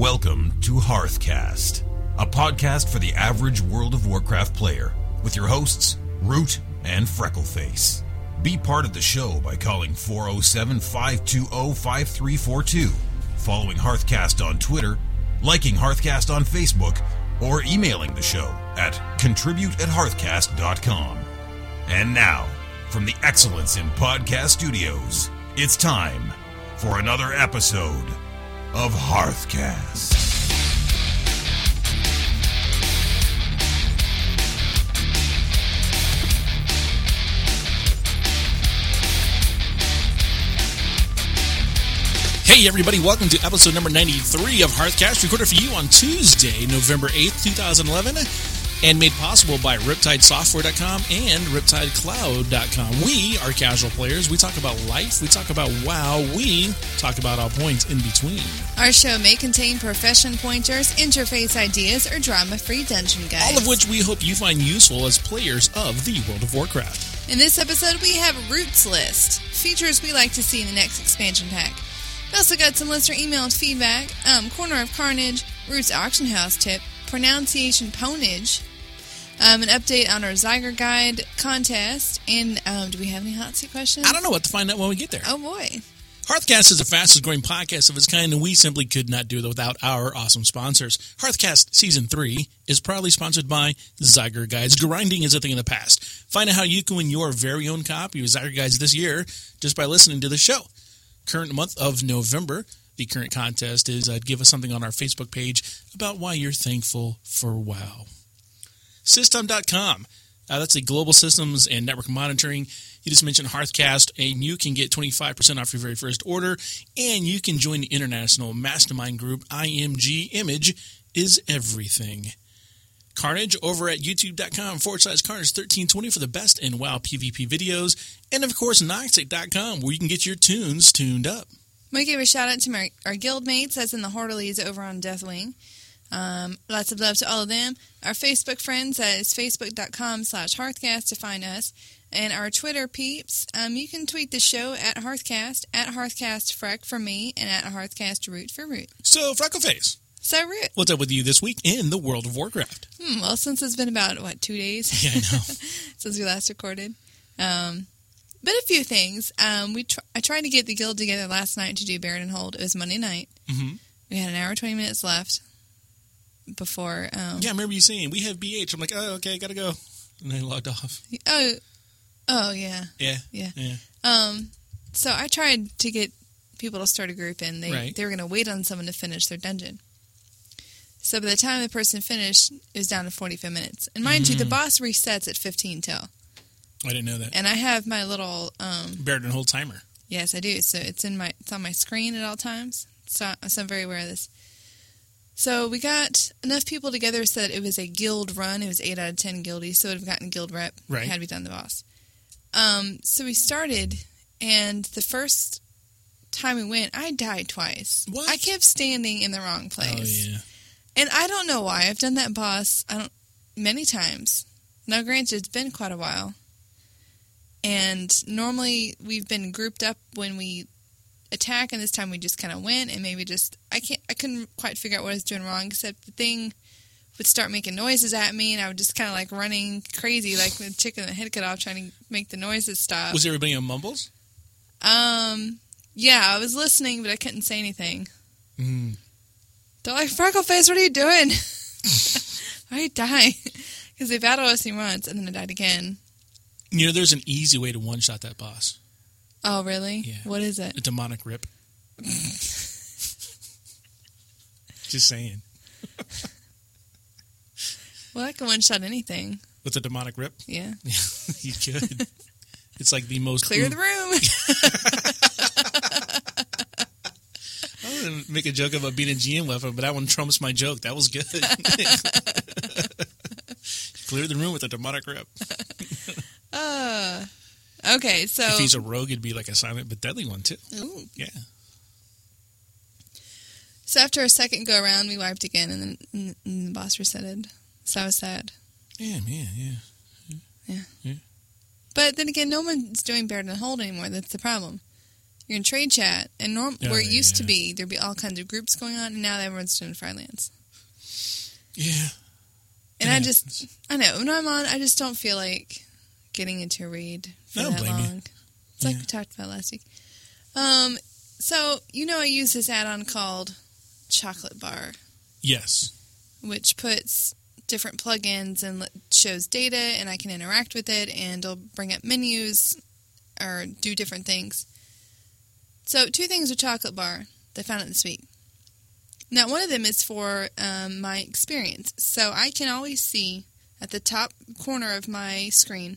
Welcome to HearthCast, a podcast for the average World of Warcraft player, with your hosts, Root and Freckleface. Be part of the show by calling 407-520-5342, following HearthCast on Twitter, liking HearthCast on Facebook, or emailing the show at contribute@hearthcast.com. And now, from the Excellence in Podcast Studios, it's time for another episode of HearthCast. Hey everybody, welcome to episode number 93 of HearthCast, recorded for you on Tuesday, November 8th, 2011, and made possible by RiptideSoftware.com and RiptideCloud.com. We are casual players. We talk about life. We talk about WoW. We talk about all points in between. Our show may contain profession pointers, interface ideas, or drama-free dungeon guides. All of which we hope you find useful as players of the World of Warcraft. In this episode, we have Roots List, features we like to see in the next expansion pack. We also got some listener emailed feedback, Corner of Carnage, Roots Auction House tip, pronunciation ponage, an update on our Zygor Guide contest, and do we have any hot seat questions? I don't know what to find out when we get there. Oh boy. HearthCast is the fastest growing podcast of its kind, and we simply could not do it without our awesome sponsors. HearthCast Season 3 is proudly sponsored by Zygor Guides. Grinding is a thing of the past. Find out how you can win your very own copy of Zygor Guides this year just by listening to the show. Current month of November, the current contest is give us something on our Facebook page about why you're thankful for WoW. System.com. That's the global systems and network monitoring. You just mentioned HearthCast, and you can get 25% off your very first order, and you can join the international mastermind group IMG. Image is everything. Carnage over at youtube.com/carnage1320 for the best in WoW PvP videos. And, of course, Noxxic.com, where you can get your tunes tuned up. I'm going to give a shout-out to our guildmates, that's in the Hortalies over on Deathwing. Lots of love to all of them. Our Facebook friends, that is facebook.com/hearthcast to find us. And our Twitter peeps, you can tweet the show at hearthcastfreck for me, and at hearthcastroot for Root. So, Freckleface. So, Root. What's up with you this week in the World of Warcraft? Well, since it's been about, 2 days? Yeah, I know. Since we last recorded. But a few things. I tried to get the guild together last night to do Baron and Hold. It was Monday night. Mm-hmm. We had an hour and 20 minutes left before... I remember you saying, we have BH. I'm like, oh, okay, gotta go. And I logged off. Oh, yeah. Yeah. So I tried to get people to start a group, and they were going to wait on someone to finish their dungeon. So by the time the person finished, it was down to 45 minutes. And mind you, the boss resets at 15 till. I didn't know that. And I have my little... Baron and Hold timer. Yes, I do. So it's on my screen at all times. So I'm very aware of this. So we got enough people together so that it was a guild run. It was 8 out of 10 guildies, so it would have gotten guild rep. Right. Had we done the boss. So we started, and the first time we went, I died twice. What? I kept standing in the wrong place. Oh, yeah. And I don't know why. I've done that boss many times. Now, granted, it's been quite a while. And normally we've been grouped up when we attack, and this time we just kind of went, and maybe just I couldn't quite figure out what I was doing wrong, except the thing would start making noises at me, and I would just kind of running crazy, like the chicken with the head cut off, trying to make the noises stop. Was everybody on mumbles? Yeah, I was listening, but I couldn't say anything. Mm. They're like, Freckleface, what are you doing? I die because they battled us in once, and then I died again. You know, there's an easy way to one-shot that boss. Oh, really? Yeah. What is it? A demonic rip. Just saying. Well, I can one-shot anything. With a demonic rip? Yeah. You could. It's like the most... Clear the room! I was going to make a joke about being a GM weapon, but that one trumps my joke. That was good. Clear the room with a demonic rip. Okay, so... If he's a rogue, it'd be like a silent but deadly one, too. Ooh. Yeah. So after a second go-around, we wiped again, and the boss resetted. So I was sad. Yeah. But then again, no one's doing Baron and Hold anymore. That's the problem. You're in trade chat, and where it used to be, there'd be all kinds of groups going on, and now everyone's doing Firelands. Yeah. And I know, when I'm on, I just don't feel like getting into a raid for that long. You. It's like we talked about last week. So, you know I use this add-on called Chocolate Bar. Yes. Which puts different plugins and shows data, and I can interact with it, and it'll bring up menus or do different things. So, two things with Chocolate Bar that I found out this week. Now, one of them is for my experience. So, I can always see at the top corner of my screen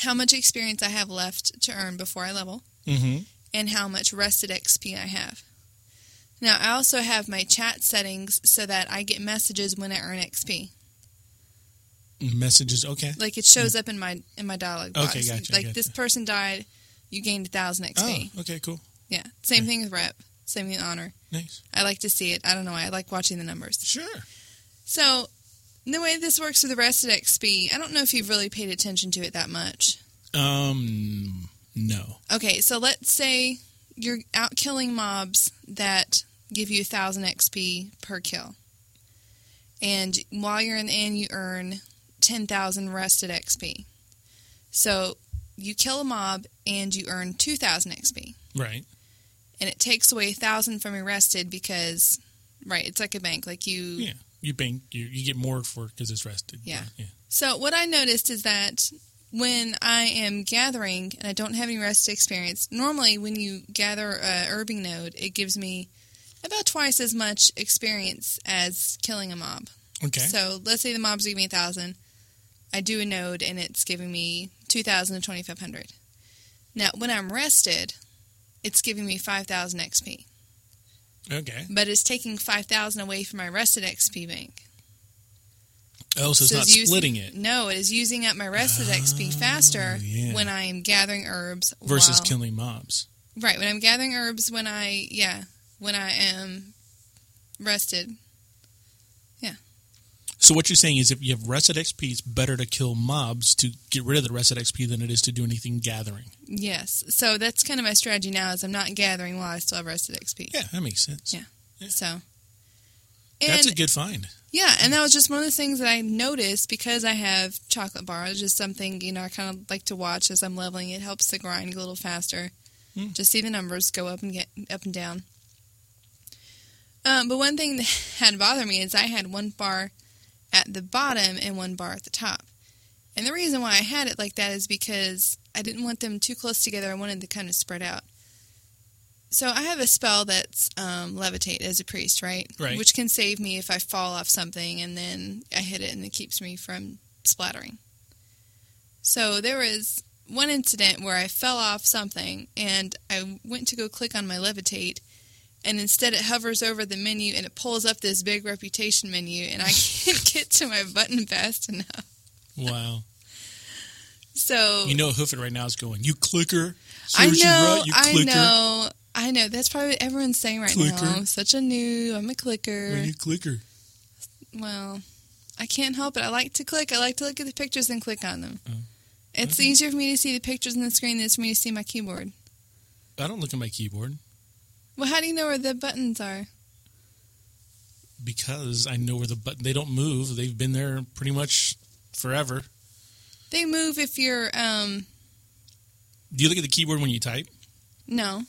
how much experience I have left to earn before I level, and how much rested XP I have. Now, I also have my chat settings so that I get messages when I earn XP. Messages, okay. Like, it shows up in my dialogue box. Okay, gotcha. Like, this person died, you gained 1,000 XP. Oh, okay, cool. Yeah, same thing with rep, same thing with honor. Nice. I like to see it. I don't know why. I like watching the numbers. Sure. So, the way this works with the rested XP, I don't know if you've really paid attention to it that much. No. Okay, so let's say you're out killing mobs that give you 1,000 XP per kill. And while you're in the end, you earn 10,000 rested XP. So, you kill a mob and you earn 2,000 XP. Right. And it takes away 1,000 from your rested because, it's like a bank. Like you... Yeah, you bank, you get more for it because it's rested. Yeah. Yeah. So what I noticed is that when I am gathering and I don't have any rested experience, normally when you gather an herbing node, it gives me about twice as much experience as killing a mob. Okay. So let's say the mob's giving me 1,000. I do a node and it's giving me 2,000 to 2,500. Now, when I'm rested... It's giving me 5,000 XP. Okay. But it's taking 5,000 away from my rested XP bank. Oh, so it's not splitting it. No, it is using up my rested XP faster when I'm gathering herbs. Versus killing mobs. Right, when I'm gathering herbs, when I am rested. Yeah. So what you're saying is if you have rested XP, it's better to kill mobs to get rid of the rested XP than it is to do anything gathering. Yes. So that's kind of my strategy now is I'm not gathering while I still have rested XP. Yeah, that makes sense. Yeah. So. That's a good find. Yeah, and that was just one of the things that I noticed because I have Chocolate Bar. It's just something, I kind of like to watch as I'm leveling. It helps the grind a little faster. Just see the numbers go up and get up and down. But one thing that had bothered me is I had one bar at the bottom and one bar at the top. And the reason why I had it like that is because I didn't want them too close together. I wanted to kind of spread out. So I have a spell that's levitate as a priest, right? Right. Which can save me if I fall off something and then I hit it and it keeps me from splattering. So there was one incident where I fell off something and I went to go click on my levitate and instead it hovers over the menu and it pulls up this big reputation menu and I can't get to my button fast enough. Wow. So Hoofit right now is going, you clicker. I know. That's probably what everyone's saying right now. I'm such a noob. I'm a clicker. Are you clicker? Well, I can't help it. I like to click. I like to look at the pictures and click on them. It's easier for me to see the pictures on the screen than it's for me to see my keyboard. I don't look at my keyboard. Well, how do you know where the buttons are? Because I know where the button. They don't move. They've been there pretty much forever. They move if you're... Do you look at the keyboard when you type? No.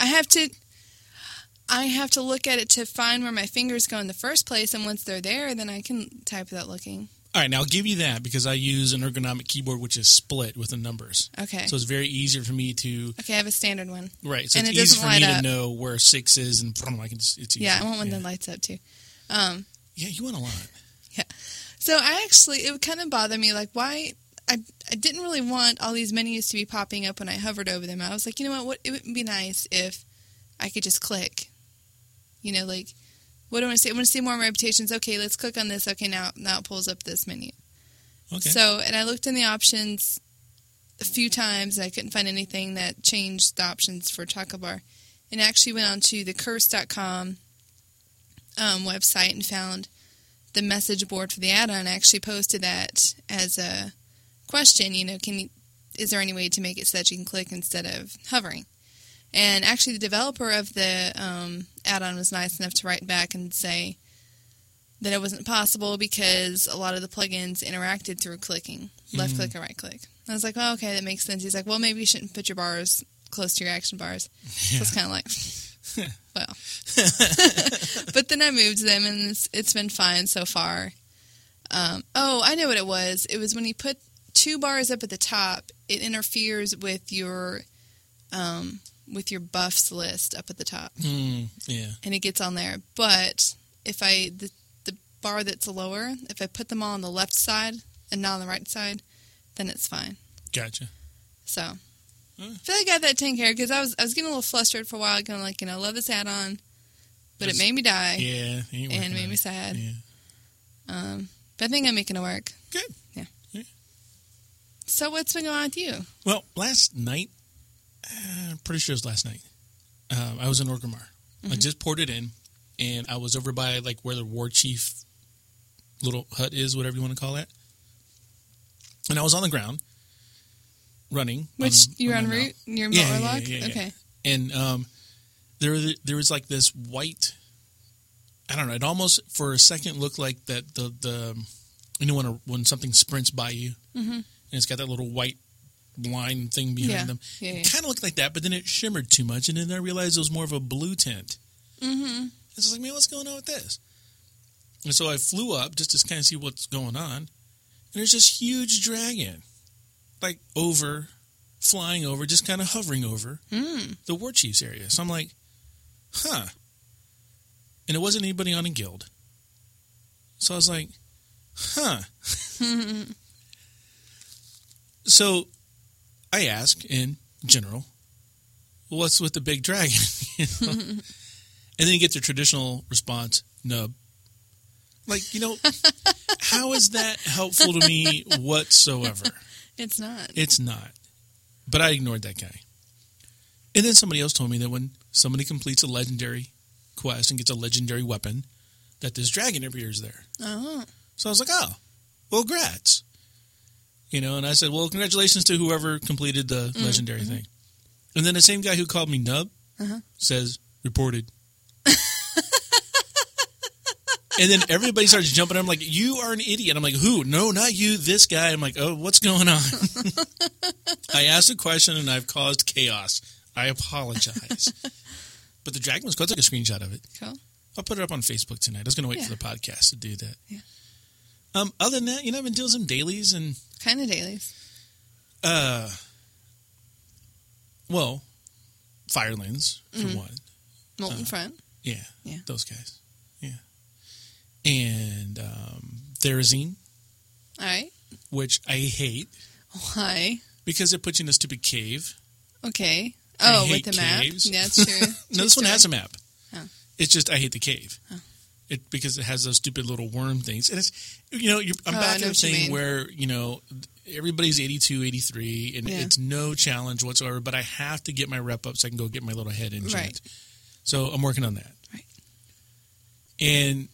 I have to look at it to find where my fingers go in the first place, and once they're there, then I can type without looking. All right, now I'll give you that because I use an ergonomic keyboard which is split with the numbers. Okay. So it's very easier for me to... Okay, I have a standard one. Right, so it's easy for me to know where 6 is and I can just... It's easy. Yeah, I want one that lights up too. Yeah, you want a lot. Yeah. So I actually... It would kind of bother me, like, why... I didn't really want all these menus to be popping up when I hovered over them. I was like, it would be nice if I could just click. What do I want to see? I want to see more reputations. Okay, let's click on this. Okay, now it pulls up this menu. Okay. So, and I looked in the options a few times, and I couldn't find anything that changed the options for Chocolate Bar. And I actually went on to the Curse.com website and found the message board for the add-on. I actually posted that as a question, is there any way to make it so that you can click instead of hovering? And actually the developer of the add-on was nice enough to write back and say that it wasn't possible because a lot of the plugins interacted through clicking, left click or right click. And I was like, well, okay, that makes sense. He's like, well, maybe you shouldn't put your bars close to your action bars. Yeah. So it's kind of like... well, but then I moved them, and it's been fine so far. Oh, I know what it was. It was when you put two bars up at the top, it interferes with your buffs list up at the top. Yeah, and it gets on there. But if I the bar that's lower, if I put them all on the left side and not on the right side, then it's fine. Gotcha. So. I feel like I got that taken care of because I was getting a little flustered for a while, kind of like, love this add-on, but it made me die. Yeah. And made me sad. Yeah. But I think I'm making it work. Good. Yeah. Yeah. So what's been going on with you? Well, last night, I'm pretty sure it was last night, I was in Orgrimmar. Mm-hmm. I just poured it in, and I was over by like where the war chief little hut is, whatever you want to call it. And I was on the ground. Running. Which, you're en route? You're Morlock? Yeah, okay. And there was like this white, I don't know, it almost for a second looked like that the you know when something sprints by you, mm-hmm. and it's got that little white blind thing behind them. Yeah, it kind of looked like that, but then it shimmered too much, and then I realized it was more of a blue tint. Mm-hmm. And so I was like, man, what's going on with this? And so I flew up just to kind of see what's going on, and there's this huge dragon. Like over, flying over, just kind of hovering over the war chief's area. So I'm like, huh. And it wasn't anybody on a guild. So I was like, huh. So I ask in general, what's with the big dragon? You know? And then you get the traditional response, nub. Like, how is that helpful to me whatsoever? It's not. It's not. But I ignored that guy. And then somebody else told me that when somebody completes a legendary quest and gets a legendary weapon, that this dragon appears there. Uh-huh. So I was like, oh, well, grats. And I said, well, congratulations to whoever completed the legendary thing. And then the same guy who called me nub says, reported. And then everybody starts jumping. I'm like, you are an idiot. I'm like, who? No, not you. This guy. I'm like, oh, what's going on? I asked a question, and I've caused chaos. I apologize. But the dragon was cool. I took a screenshot of it. Cool. I'll put it up on Facebook tonight. I was going to wait for the podcast to do that. Yeah. Other than that, I've been doing some dailies. And kind of dailies. Well, Firelands, for one. Molten Front. Yeah, yeah, those guys. Yeah. And Therazine. All right. Which I hate. Why? Because it puts you in a stupid cave. Okay. Oh, with the caves. Map? Yeah, that's true. No, this one has a map. Oh. It's just I hate the cave. Oh. Because it has those stupid little worm things. And it's, I'm back in a thing where, everybody's 82, 83, and it's no challenge whatsoever, but I have to get my rep up so I can go get my little head in. Right. So I'm working on that. Right. And...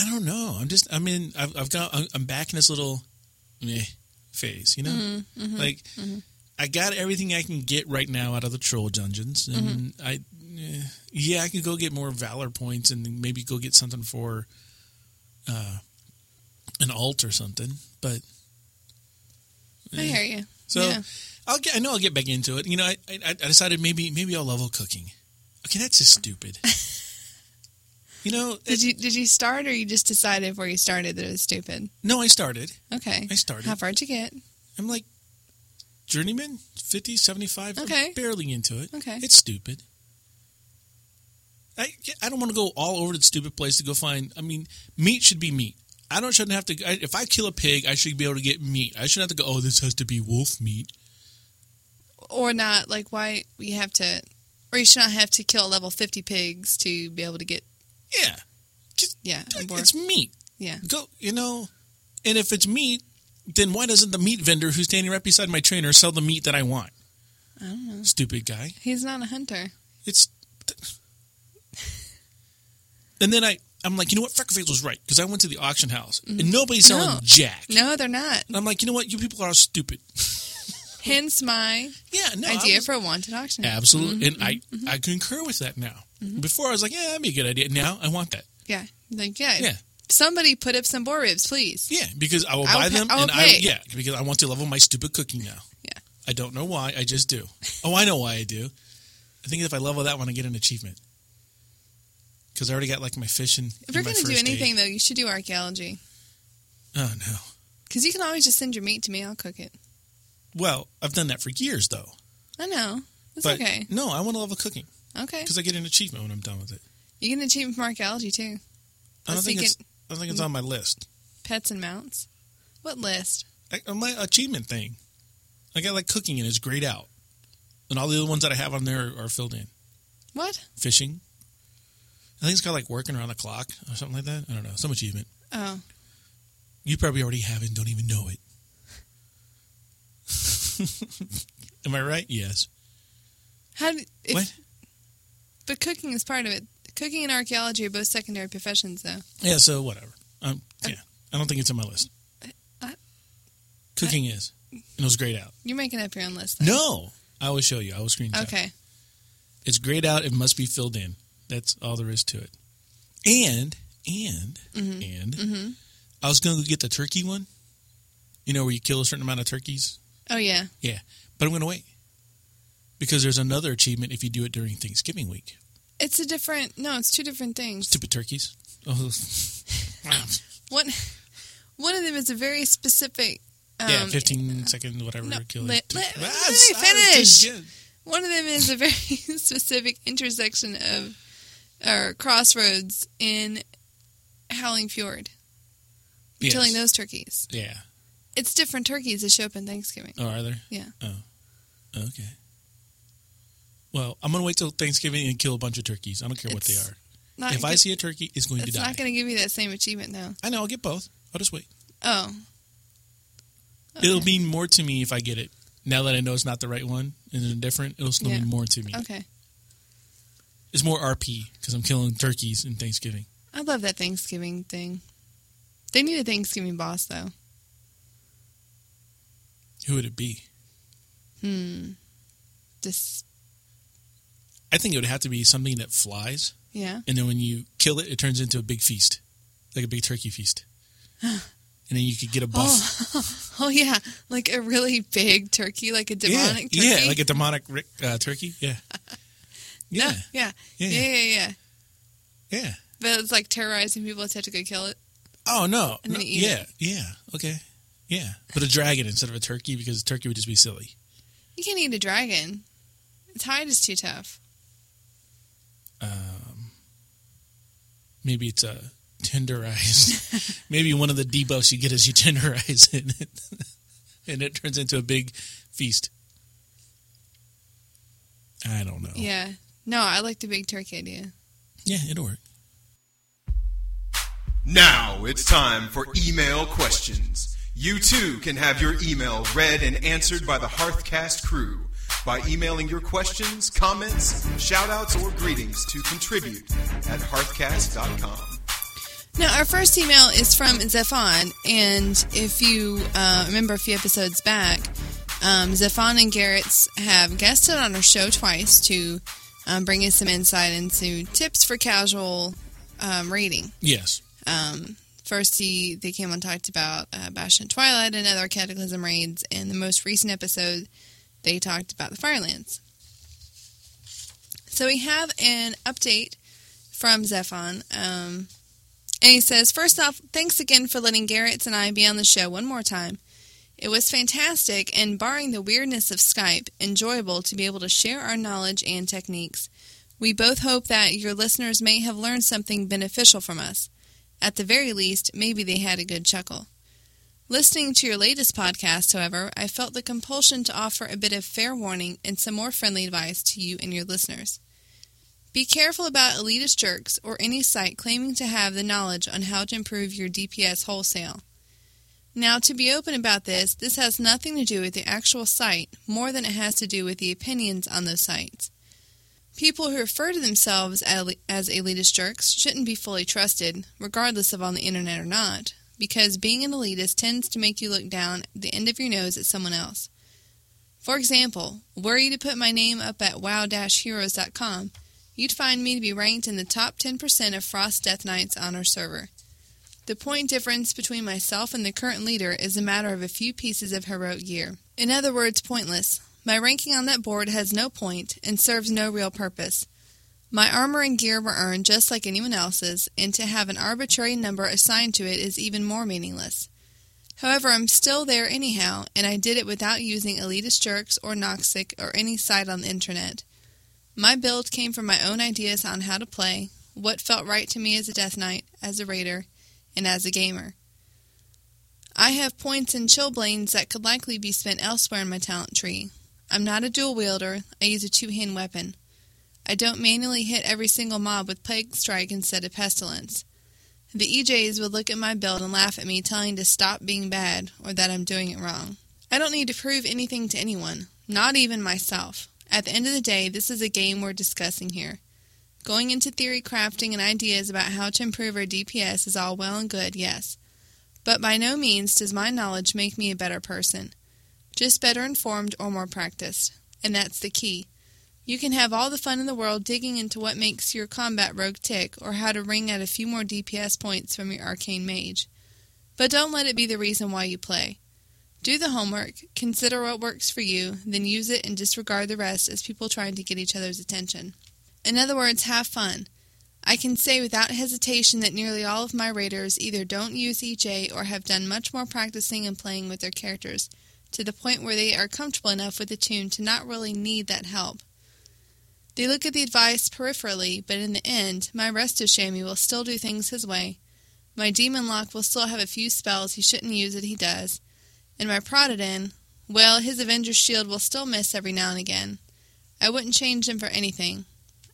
I don't know. I'm back in this little meh phase, I got everything I can get right now out of the troll dungeons. And I can go get more valor points and maybe go get something for an alt or something, but. I hear you. So yeah. I know I'll get back into it. I decided maybe I'll level cooking. Okay. That's just stupid. Did you start, or you just decided before you started that it was stupid? No, I started. Okay. I started. How far did you get? I'm like, journeyman, 50, 75, okay. I'm barely into it. Okay. It's stupid. I don't want to go all over the stupid place to go find, meat should be meat. I shouldn't have to, if I kill a pig, I should be able to get meat. I shouldn't have to go, this has to be wolf meat. Or not, like why we have to, or you should not have to kill level 50 pigs to be able to get. Yeah. It's meat. Yeah. Go, and if it's meat, then why doesn't the meat vendor who's standing right beside my trainer sell the meat that I want? I don't know. Stupid guy. He's not a hunter. It's... And then I'm like, what? Freckleface was right, because I went to the auction house, and nobody's selling jack. No, they're not. And I'm like, you people are all stupid. Hence my idea for a wanted auction. Absolutely. Mm-hmm. And I concur with that now. Mm-hmm. Before I was like, yeah, that'd be a good idea. Now I want that. Yeah. Like, yeah. Yeah. Somebody put up some boar ribs, please. Yeah, because I will buy them. Because I want to level my stupid cooking now. Yeah. I don't know why. I just do. Oh, I know why I do. I think if I level that one, I get an achievement. Because I already got, like, my fish and if you're going to do anything, though, you should do archaeology. Oh, no. Because you can always just send your meat to me. I'll cook it. Well, I've done that for years, though. I know. But okay. No, I want to level cooking. Okay. Because I get an achievement when I'm done with it. You get an achievement from archaeology, too. I don't think it's on my list. Pets and mounts? What list? My achievement thing. I got, like, cooking, and it's grayed out. And all the other ones that I have on there are filled in. What? Fishing. I think it's called, like, working around the clock or something like that. I don't know. Some achievement. Oh. You probably already have it and don't even know it. Am I right? Yes. What? But cooking is part of it. Cooking and archaeology are both secondary professions, though. Yeah, so whatever. I don't think it's on my list. Cooking is. And it was grayed out. You're making up your own list, though. No. I will show you. I will screenshot. Okay. It's grayed out. It must be filled in. That's all there is to it. And I was going to go get the turkey one. You know, where you kill a certain amount of turkeys? Oh, yeah. Yeah. But I'm going to wait. Because there's another achievement if you do it during Thanksgiving week. It's two different things. Stupid turkeys. Oh. One of them is a very specific... 15-second whatever. No, kill finish! One of them is a very specific intersection of... or crossroads in Howling Fjord. Yes. Killing those turkeys. Yeah. It's different turkeys that show up in Thanksgiving. Oh, are there? Yeah. Oh. Okay. Well, I'm going to wait till Thanksgiving and kill a bunch of turkeys. I don't care what they are. If I see a turkey, it's going to die. It's not going to give you that same achievement, though. I know. I'll get both. I'll just wait. Oh. Okay. It'll mean more to me if I get it. Now that I know it's not the right one and it's different, it'll still mean more to me. Okay. It's more RP because I'm killing turkeys in Thanksgiving. I love that Thanksgiving thing. They need a Thanksgiving boss, though. Who would it be? I think it would have to be something that flies. Yeah. And then when you kill it, it turns into a big feast. Like a big turkey feast. And then you could get a buff. Oh, yeah. Like a really big turkey, like a demonic turkey. Yeah, like a demonic rip, turkey. Yeah. Yeah. No, yeah. But it's like terrorizing people. It's have to go kill it. Oh, no. And then eat it. Yeah. Okay. Yeah. But a dragon instead of a turkey because a turkey would just be silly. You can't eat a dragon. Its hide is too tough. Maybe it's a tenderized. Maybe one of the debuffs you get is you tenderize it. And it turns into a big feast. I don't know. Yeah. No, I like the big turkey idea. Yeah, it'll work. Now it's time for email questions. You too can have your email read and answered by the HearthCast crew by emailing your questions, comments, shout-outs, or greetings to contribute at HearthCast.com. Now, our first email is from Zephon, and if you remember a few episodes back, Zephon and Garrett's have guested on our show twice to bring us some insight into tips for casual reading. Yes. First, they came and talked about Bash and Twilight and other Cataclysm raids, and the most recent episode, they talked about the Firelands. So we have an update from Zephon, and he says, first off, thanks again for letting Garrett's and I be on the show one more time. It was fantastic, and barring the weirdness of Skype, enjoyable to be able to share our knowledge and techniques. We both hope that your listeners may have learned something beneficial from us. At the very least, maybe they had a good chuckle. Listening to your latest podcast, however, I felt the compulsion to offer a bit of fair warning and some more friendly advice to you and your listeners. Be careful about elitist jerks or any site claiming to have the knowledge on how to improve your DPS wholesale. Now, to be open about this has nothing to do with the actual site, more than it has to do with the opinions on those sites. People who refer to themselves as elitist jerks shouldn't be fully trusted, regardless of on the internet or not, because being an elitist tends to make you look down the end of your nose at someone else. For example, were you to put my name up at wow-heroes.com, you'd find me to be ranked in the top 10% of Frost Death Knight's honor server. The point difference between myself and the current leader is a matter of a few pieces of heroic gear. In other words, pointless. My ranking on that board has no point and serves no real purpose. My armor and gear were earned just like anyone else's, and to have an arbitrary number assigned to it is even more meaningless. However, I'm still there anyhow, and I did it without using Elitist Jerks or Noxxic or any site on the internet. My build came from my own ideas on how to play, what felt right to me as a Death Knight, as a raider, and as a gamer. I have points in chillblades that could likely be spent elsewhere in my talent tree. I'm not a dual wielder, I use a two-hand weapon. I don't manually hit every single mob with Plague Strike instead of Pestilence. The EJs would look at my build and laugh at me, telling to stop being bad, or that I'm doing it wrong. I don't need to prove anything to anyone, not even myself. At the end of the day, this is a game we're discussing here. Going into theory crafting and ideas about how to improve our DPS is all well and good, yes. But by no means does my knowledge make me a better person. Just better informed or more practiced. And that's the key. You can have all the fun in the world digging into what makes your combat rogue tick, or how to wring out a few more DPS points from your arcane mage. But don't let it be the reason why you play. Do the homework, consider what works for you, then use it and disregard the rest as people trying to get each other's attention. In other words, have fun. I can say without hesitation that nearly all of my raiders either don't use EJ or have done much more practicing and playing with their characters, to the point where they are comfortable enough with the tune to not really need that help. They look at the advice peripherally, but in the end, my Resto Chamois will still do things his way, my Demon Lock will still have a few spells he shouldn't use that he does, and my Protoden, well, his Avenger Shield will still miss every now and again. I wouldn't change him for anything.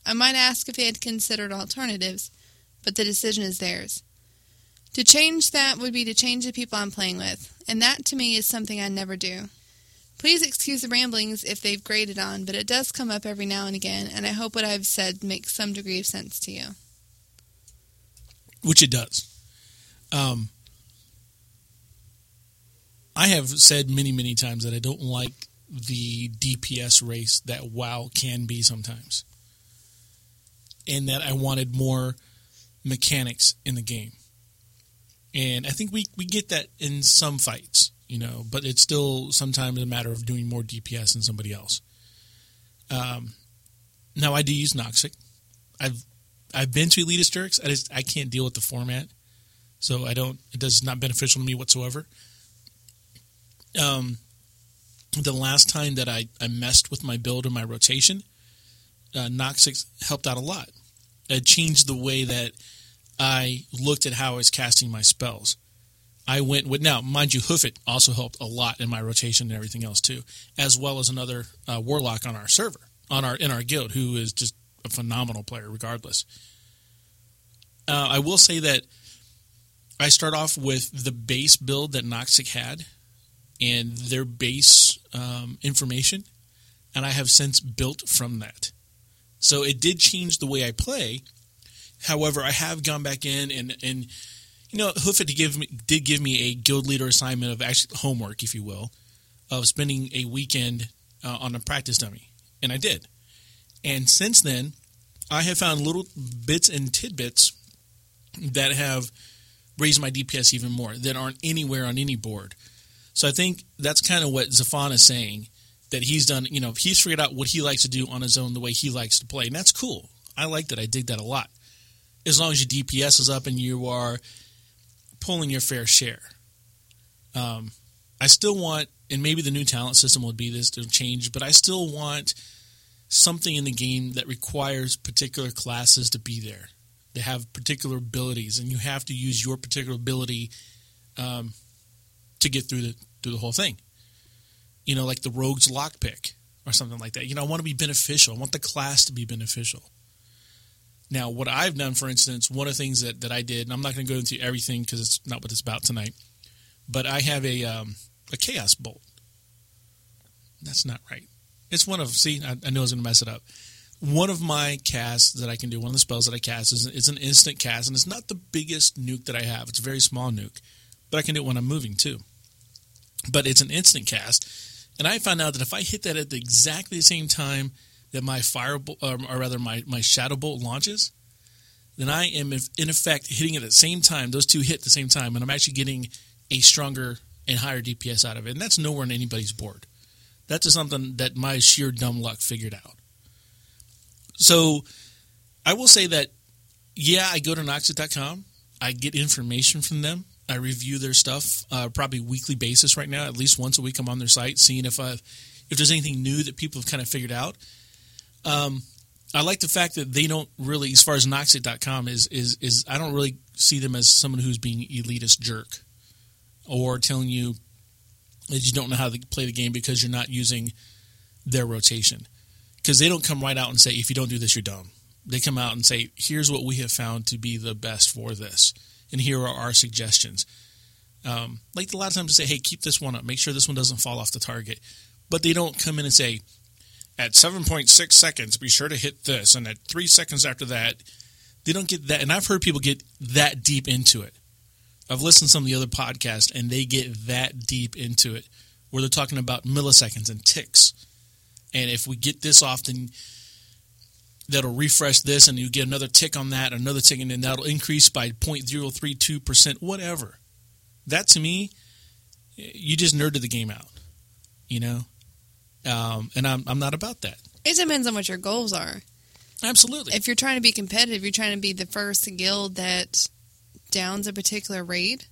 I might ask if they had considered alternatives, but the decision is theirs. To change that would be to change the people I'm playing with, and that to me is something I never do. Please excuse the ramblings if they've graded on, but it does come up every now and again, and I hope what I've said makes some degree of sense to you. Which it does. I have said many, many times that I don't like the DPS race that WoW can be sometimes, and that I wanted more mechanics in the game. And I think we get that in some fights. You know, but it's still sometimes a matter of doing more DPS than somebody else. Now, I do use Noxxic. I've been to Elitist Jerks. I can't deal with the format, so I don't. It does not beneficial to me whatsoever. The last time that I messed with my build and my rotation, Noxxic helped out a lot. It changed the way that I looked at how I was casting my spells. I went with, now, mind you, Hoofit also helped a lot in my rotation and everything else too, as well as another warlock on our server, in our guild, who is just a phenomenal player regardless. I will say that I start off with the base build that Noxxic had and their base information, and I have since built from that. So it did change the way I play. However, I have gone back in and you know, Hoofit did give me a guild leader assignment of actually homework, if you will, of spending a weekend on a practice dummy, and I did. And since then, I have found little bits and tidbits that have raised my DPS even more that aren't anywhere on any board. So I think that's kind of what Zephon is saying, that he's done. You know, he's figured out what he likes to do on his own, the way he likes to play, and that's cool. I like that. I dig that a lot. As long as your DPS is up and you are pulling your fair share. I still want, and maybe the new talent system will be this to change, but I still want something in the game that requires particular classes to be there. They have particular abilities, and you have to use your particular ability to get through the whole thing. You know, like the rogue's lockpick or something like that. You know, I want to be beneficial. I want the class to be beneficial. Now, what I've done, for instance, one of the things that I did, and I'm not going to go into everything because it's not what it's about tonight, but I have a Chaos Bolt. That's not right. It's one of, see, I knew I was going to mess it up. One of my casts that I can do, one of the spells that I cast, is an instant cast, and it's not the biggest nuke that I have. It's a very small nuke, but I can do it when I'm moving too. But it's an instant cast, And I found out that if I hit that at exactly the same time that my my Shadow Bolt launches, then I am, in effect, hitting it at the same time. Those two hit at the same time, and I'm actually getting a stronger and higher DPS out of it. And that's nowhere on anybody's board. That's just something that my sheer dumb luck figured out. So I will say that, yeah, I go to Noxxic.com. I get information from them. I review their stuff probably weekly basis right now. At least once a week I'm on their site, seeing if there's anything new that people have kind of figured out. I like the fact that they don't really, as far as Noxxic.com is I don't really see them as someone who's being elitist jerk or telling you that you don't know how to play the game because you're not using their rotation. Because they don't come right out and say, if you don't do this, you're dumb. They come out and say, here's what we have found to be the best for this. And here are our suggestions. Like a lot of times they say, hey, keep this one up. Make sure this one doesn't fall off the target. But they don't come in and say, at 7.6 seconds, be sure to hit this. And at 3 seconds after that, they don't get that. And I've heard people get that deep into it. I've listened to some of the other podcasts, and they get that deep into it, where they're talking about milliseconds and ticks. And if we get this off, then that'll refresh this, and you get another tick on that, another tick, and then that'll increase by 0.032%, whatever. That, to me, you just nerded the game out, you know? And I'm not about that. It depends on what your goals are. Absolutely. If you're trying to be competitive, you're trying to be the first guild that downs a particular raid,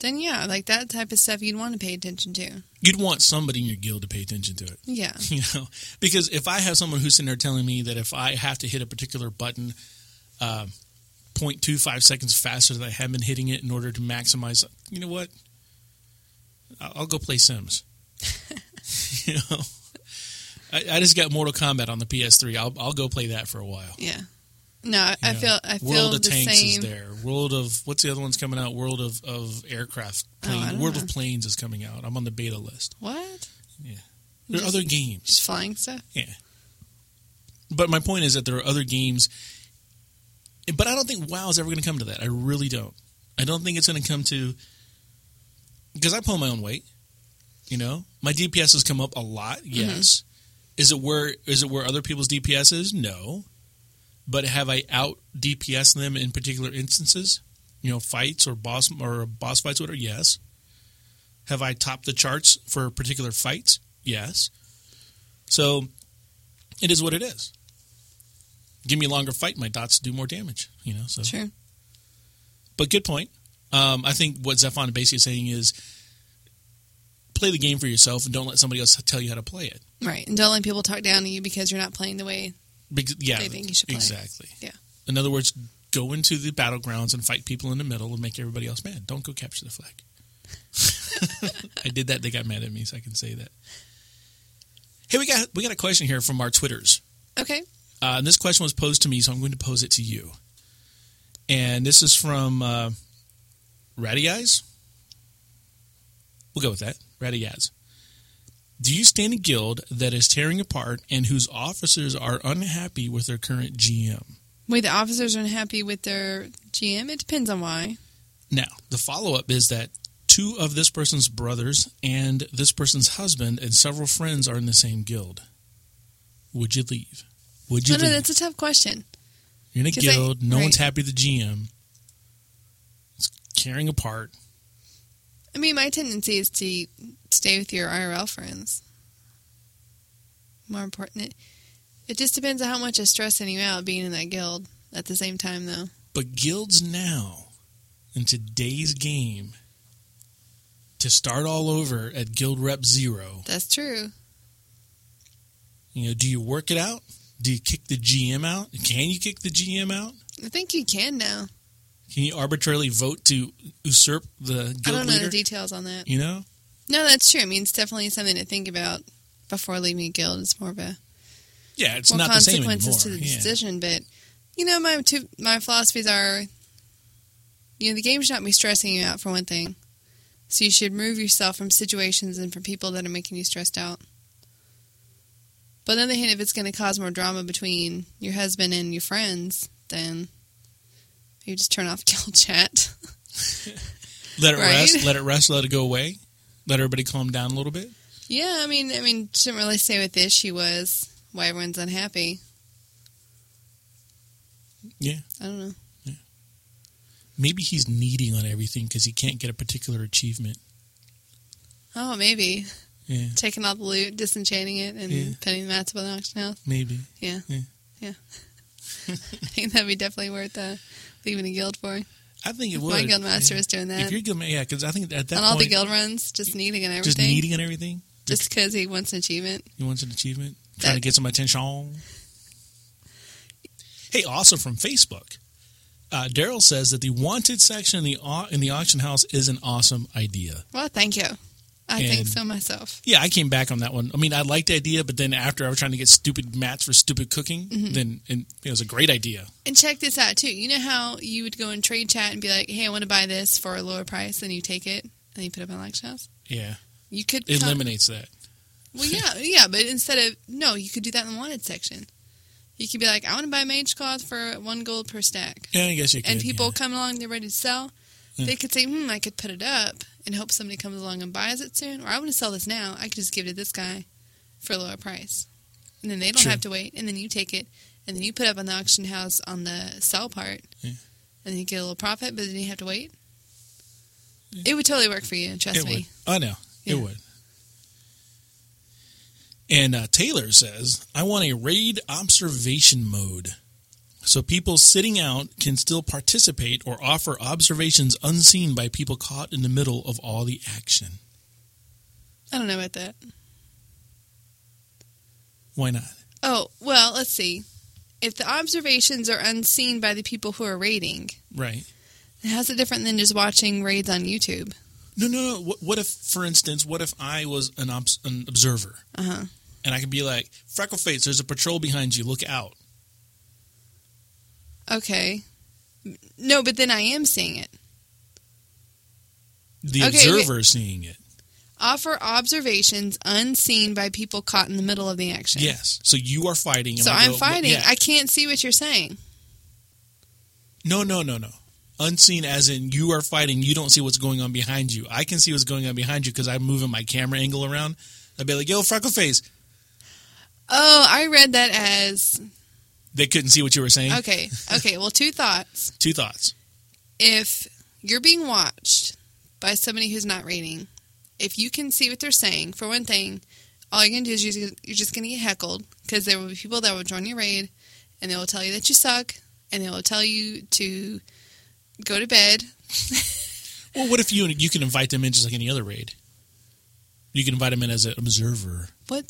then yeah, like that type of stuff you'd want to pay attention to. You'd want somebody in your guild to pay attention to it. Yeah. You know, because if I have someone who's sitting there telling me that if I have to hit a particular button 0.25 seconds faster than I have been hitting it in order to maximize, you know what? I'll go play Sims. You know, I just got Mortal Kombat on the PS3. I'll go play that for a while. Yeah. No, I feel World of the Tanks same. Is there. World of, what's the other one's coming out? World of Aircraft. World of Planes is coming out. I'm on the beta list. What? Yeah. There are other games. Just flying stuff? Yeah. But my point is that there are other games. But I don't think WoW is ever going to come to that. I really don't. I don't think it's going to come to, because I pull my own weight. You know? My DPS has come up a lot. Yes. Mm-hmm. Is it where other people's DPS is? No. But have I out DPS them in particular instances? You know, fights or boss fights, whatever? Yes. Have I topped the charts for particular fights? Yes. So it is what it is. Give me a longer fight, my dots do more damage. You know, so sure. But good point. I think what Zephon basically is saying is play the game for yourself and don't let somebody else tell you how to play it. Right, and don't let people talk down to you because you're not playing the way. Yeah, they think you should play. Exactly. Yeah. In other words, go into the battlegrounds and fight people in the middle and make everybody else mad. Don't go capture the flag. I did that. They got mad at me, so I can say that. Hey, we got a question here from our Twitters. Okay. And this question was posed to me, so I'm going to pose it to you. And this is from Ratty Eyes. We'll go with that. Ratty Eyes. Do you stand a guild that is tearing apart and whose officers are unhappy with their current GM? Wait, the officers are unhappy with their GM? It depends on why. Now, the follow-up is that two of this person's brothers and this person's husband and several friends are in the same guild. Would you leave? No, that's a tough question. You're in a guild. No one's happy with the GM. It's tearing apart. I mean, my tendency is to stay with your IRL friends. More important. It just depends on how much is stressing you out being in that guild at the same time, though. But guilds now, in today's game, to start all over at guild rep 0. That's true. You know, do you work it out? Do you kick the GM out? Can you kick the GM out? I think you can now. Can you arbitrarily vote to usurp the guild leader? I don't know the details on that. You know? No, that's true. I mean, it's definitely something to think about before leaving a guild. It's more of a... Yeah, it's not the same anymore. Consequences to the decision, but... You know, my philosophies are... You know, the game should not be stressing you out, for one thing. So you should remove yourself from situations and from people that are making you stressed out. But on the other hand, if it's going to cause more drama between your husband and your friends, then... You just turn off guild chat. Let it rest. Let it go away. Let everybody calm down a little bit. Yeah, I mean, didn't really say what the issue was. Why everyone's unhappy? Yeah, I don't know. Yeah. Maybe he's needing on everything because he can't get a particular achievement. Oh, maybe. Yeah. Taking all the loot, disenchanting it, and pinning the mats above the auction house. Maybe. Yeah. Yeah. Yeah. I think that'd be definitely worth leaving a guild for. I think it would. My guild master was doing that. If your guild, because I think at that point, on all the guild runs, just needing and everything. Just needing and everything. Just because he wants an achievement. He wants an achievement. Trying to get some attention. Hey, also from Facebook, Daryl says that the wanted section in the auction house is an awesome idea. Well, thank you. I think so myself. Yeah, I came back on that one. I mean, I liked the idea, but then after I was trying to get stupid mats for stupid cooking, then it was a great idea. And check this out, too. You know how you would go in trade chat and be like, hey, I want to buy this for a lower price, and you take it, and you put it up on auction house? Yeah. You could... It eliminates that. Well, yeah, but instead of... No, you could do that in the wanted section. You could be like, I want to buy mage cloth for 1 gold per stack. Yeah, I guess you could. And people come along, they're ready to sell. Yeah. They could say, I could put it up and hope somebody comes along and buys it soon. Or I want to sell this now. I could just give it to this guy for a lower price. And then they don't have to wait. And then you take it. And then you put it up on the auction house on the sell part. Yeah. And then you get a little profit, but then you have to wait. Yeah. It would totally work for you. Trust me. Would. Oh, no. Yeah. It would. And Taylor says, I want a raid observation mode. So people sitting out can still participate or offer observations unseen by people caught in the middle of all the action. I don't know about that. Why not? Oh, well, let's see. If the observations are unseen by the people who are raiding. Right. How's it different than just watching raids on YouTube? No. What if, for instance, I was an observer? Uh-huh. And I could be like, Freckleface, there's a patrol behind you. Look out. Okay. No, but then I am seeing it. The observer is seeing it. Offer observations unseen by people caught in the middle of the action. Yes. So you are fighting. So I'm fighting. Yeah. I can't see what you're saying. No. Unseen as in you are fighting. You don't see what's going on behind you. I can see what's going on behind you because I'm moving my camera angle around. I'd be like, yo, Freckleface. Oh, I read that as... They couldn't see what you were saying? Okay. Well, two thoughts. If you're being watched by somebody who's not raiding, if you can see what they're saying, for one thing, all you're going to do is you're just going to get heckled because there will be people that will join your raid and they will tell you that you suck and they will tell you to go to bed. Well, what if you can invite them in just like any other raid? You can invite them in as an observer. What?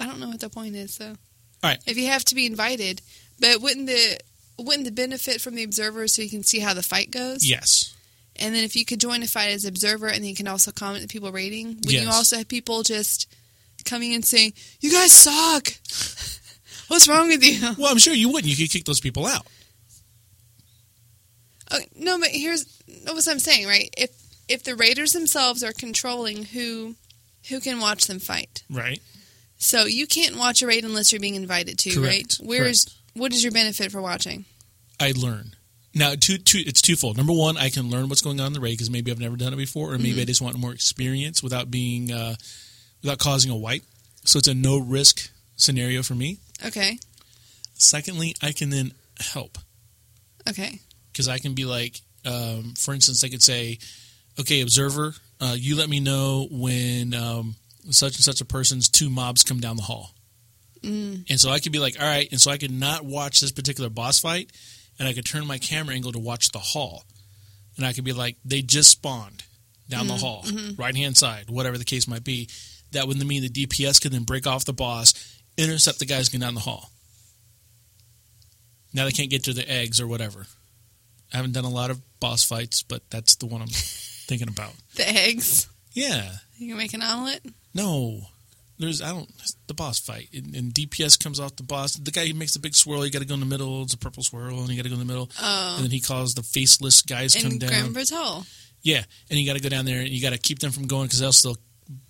I don't know what the point is, though. So. Right. If you have to be invited, but wouldn't the benefit from the observer so you can see how the fight goes? Yes. And then if you could join a fight as observer and then you can also comment the people raiding, would you also have people just coming in saying, you guys suck. What's wrong with you? Well, I'm sure you wouldn't. You could kick those people out. Okay, no, but here's what I'm saying, right? If the raiders themselves are controlling who can watch them fight. Right. So you can't watch a raid unless you're being invited to, right? What is your benefit for watching? I learn. Now, it's twofold. Number one, I can learn what's going on in the raid because maybe I've never done it before, or maybe I just want more experience without causing a wipe. So it's a no risk scenario for me. Okay. Secondly, I can then help. Okay. Because I can be like, for instance, I could say, "Okay, observer, you let me know when." Such and such a person's 2 mobs come down the hall. And so I could be like, all right, and so I could not watch this particular boss fight, and I could turn my camera angle to watch the hall. And I could be like, they just spawned down the hall, right-hand side, whatever the case might be. That would mean the DPS could then break off the boss, intercept the guys going down the hall. Now they can't get to their eggs or whatever. I haven't done a lot of boss fights, but that's the one I'm thinking about. The eggs? Yeah. You can make an omelet? No, it's the boss fight, and DPS comes off the boss. The guy who makes the big swirl, you got to go in the middle. It's a purple swirl, and you got to go in the middle. Oh. And then he calls the faceless guys come down. And Grimber's Hole. Yeah, and you got to go down there, and you got to keep them from going because else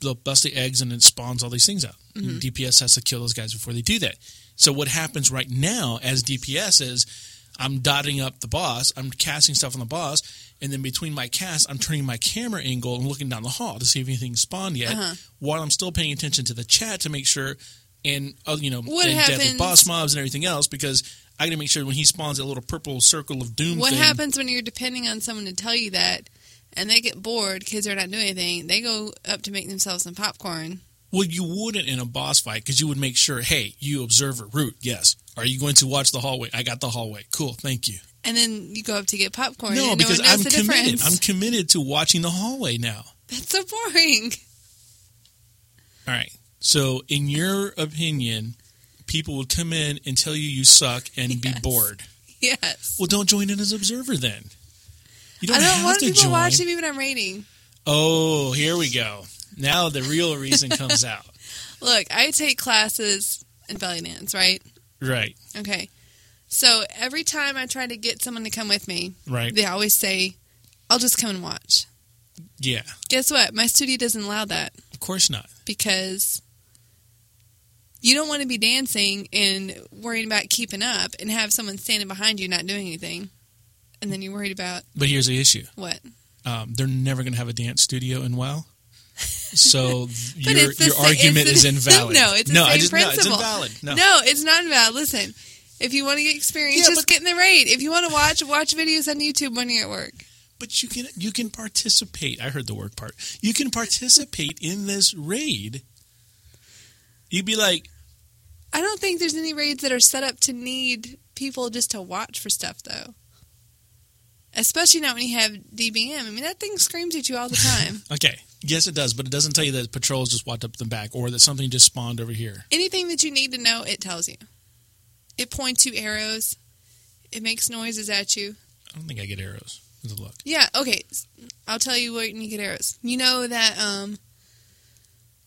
they'll bust the eggs, and it spawns all these things out. Mm-hmm. And DPS has to kill those guys before they do that. So what happens right now as DPS is I'm dotting up the boss, I'm casting stuff on the boss, and then between my casts, I'm turning my camera angle and looking down the hall to see if anything's spawned yet, while I'm still paying attention to the chat to make sure, and, you know, and deadly boss mobs and everything else, because I got to make sure when he spawns that little purple circle of doom thing. What happens when you're depending on someone to tell you that, and they get bored because they're not doing anything, they go up to make themselves some popcorn. Well, you wouldn't in a boss fight because you would make sure, hey, you observer, root, yes. Are you going to watch the hallway? I got the hallway. Cool, thank you. And then you go up to get popcorn. No, because I'm committed. I'm committed to watching the hallway now. That's so boring. All right. So, in your opinion, people will come in and tell you you suck and be bored. Yes. Well, don't join in as observer then. You don't have to join. I don't want people watching me when I'm raiding. Oh, here we go. Now the real reason comes out. Look, I take classes in Firelands, right? Right. Okay. So every time I try to get someone to come with me, right, they always say, I'll just come and watch. Yeah. Guess what? My studio doesn't allow that. Of course not. Because you don't want to be dancing and worrying about keeping up and have someone standing behind you not doing anything. And then you're worried about... But here's the issue. What? They're never going to have a dance studio in WoW. So your argument is invalid. No, it's the same principle. No, it's invalid. No, it's not invalid. Listen, if you want to get experience, just get in the raid. If you want to watch videos on YouTube when you're at work. But you can participate. I heard the word part. You can participate in this raid. You'd be like... I don't think there's any raids that are set up to need people just to watch for stuff, though. Especially not when you have DBM. I mean, that thing screams at you all the time. Okay. Yes, it does, but it doesn't tell you that patrols just walked up the back or that something just spawned over here. Anything that you need to know, it tells you. It points you arrows. It makes noises at you. I don't think I get arrows. Let's look. Yeah, okay. I'll tell you when you get arrows. You know that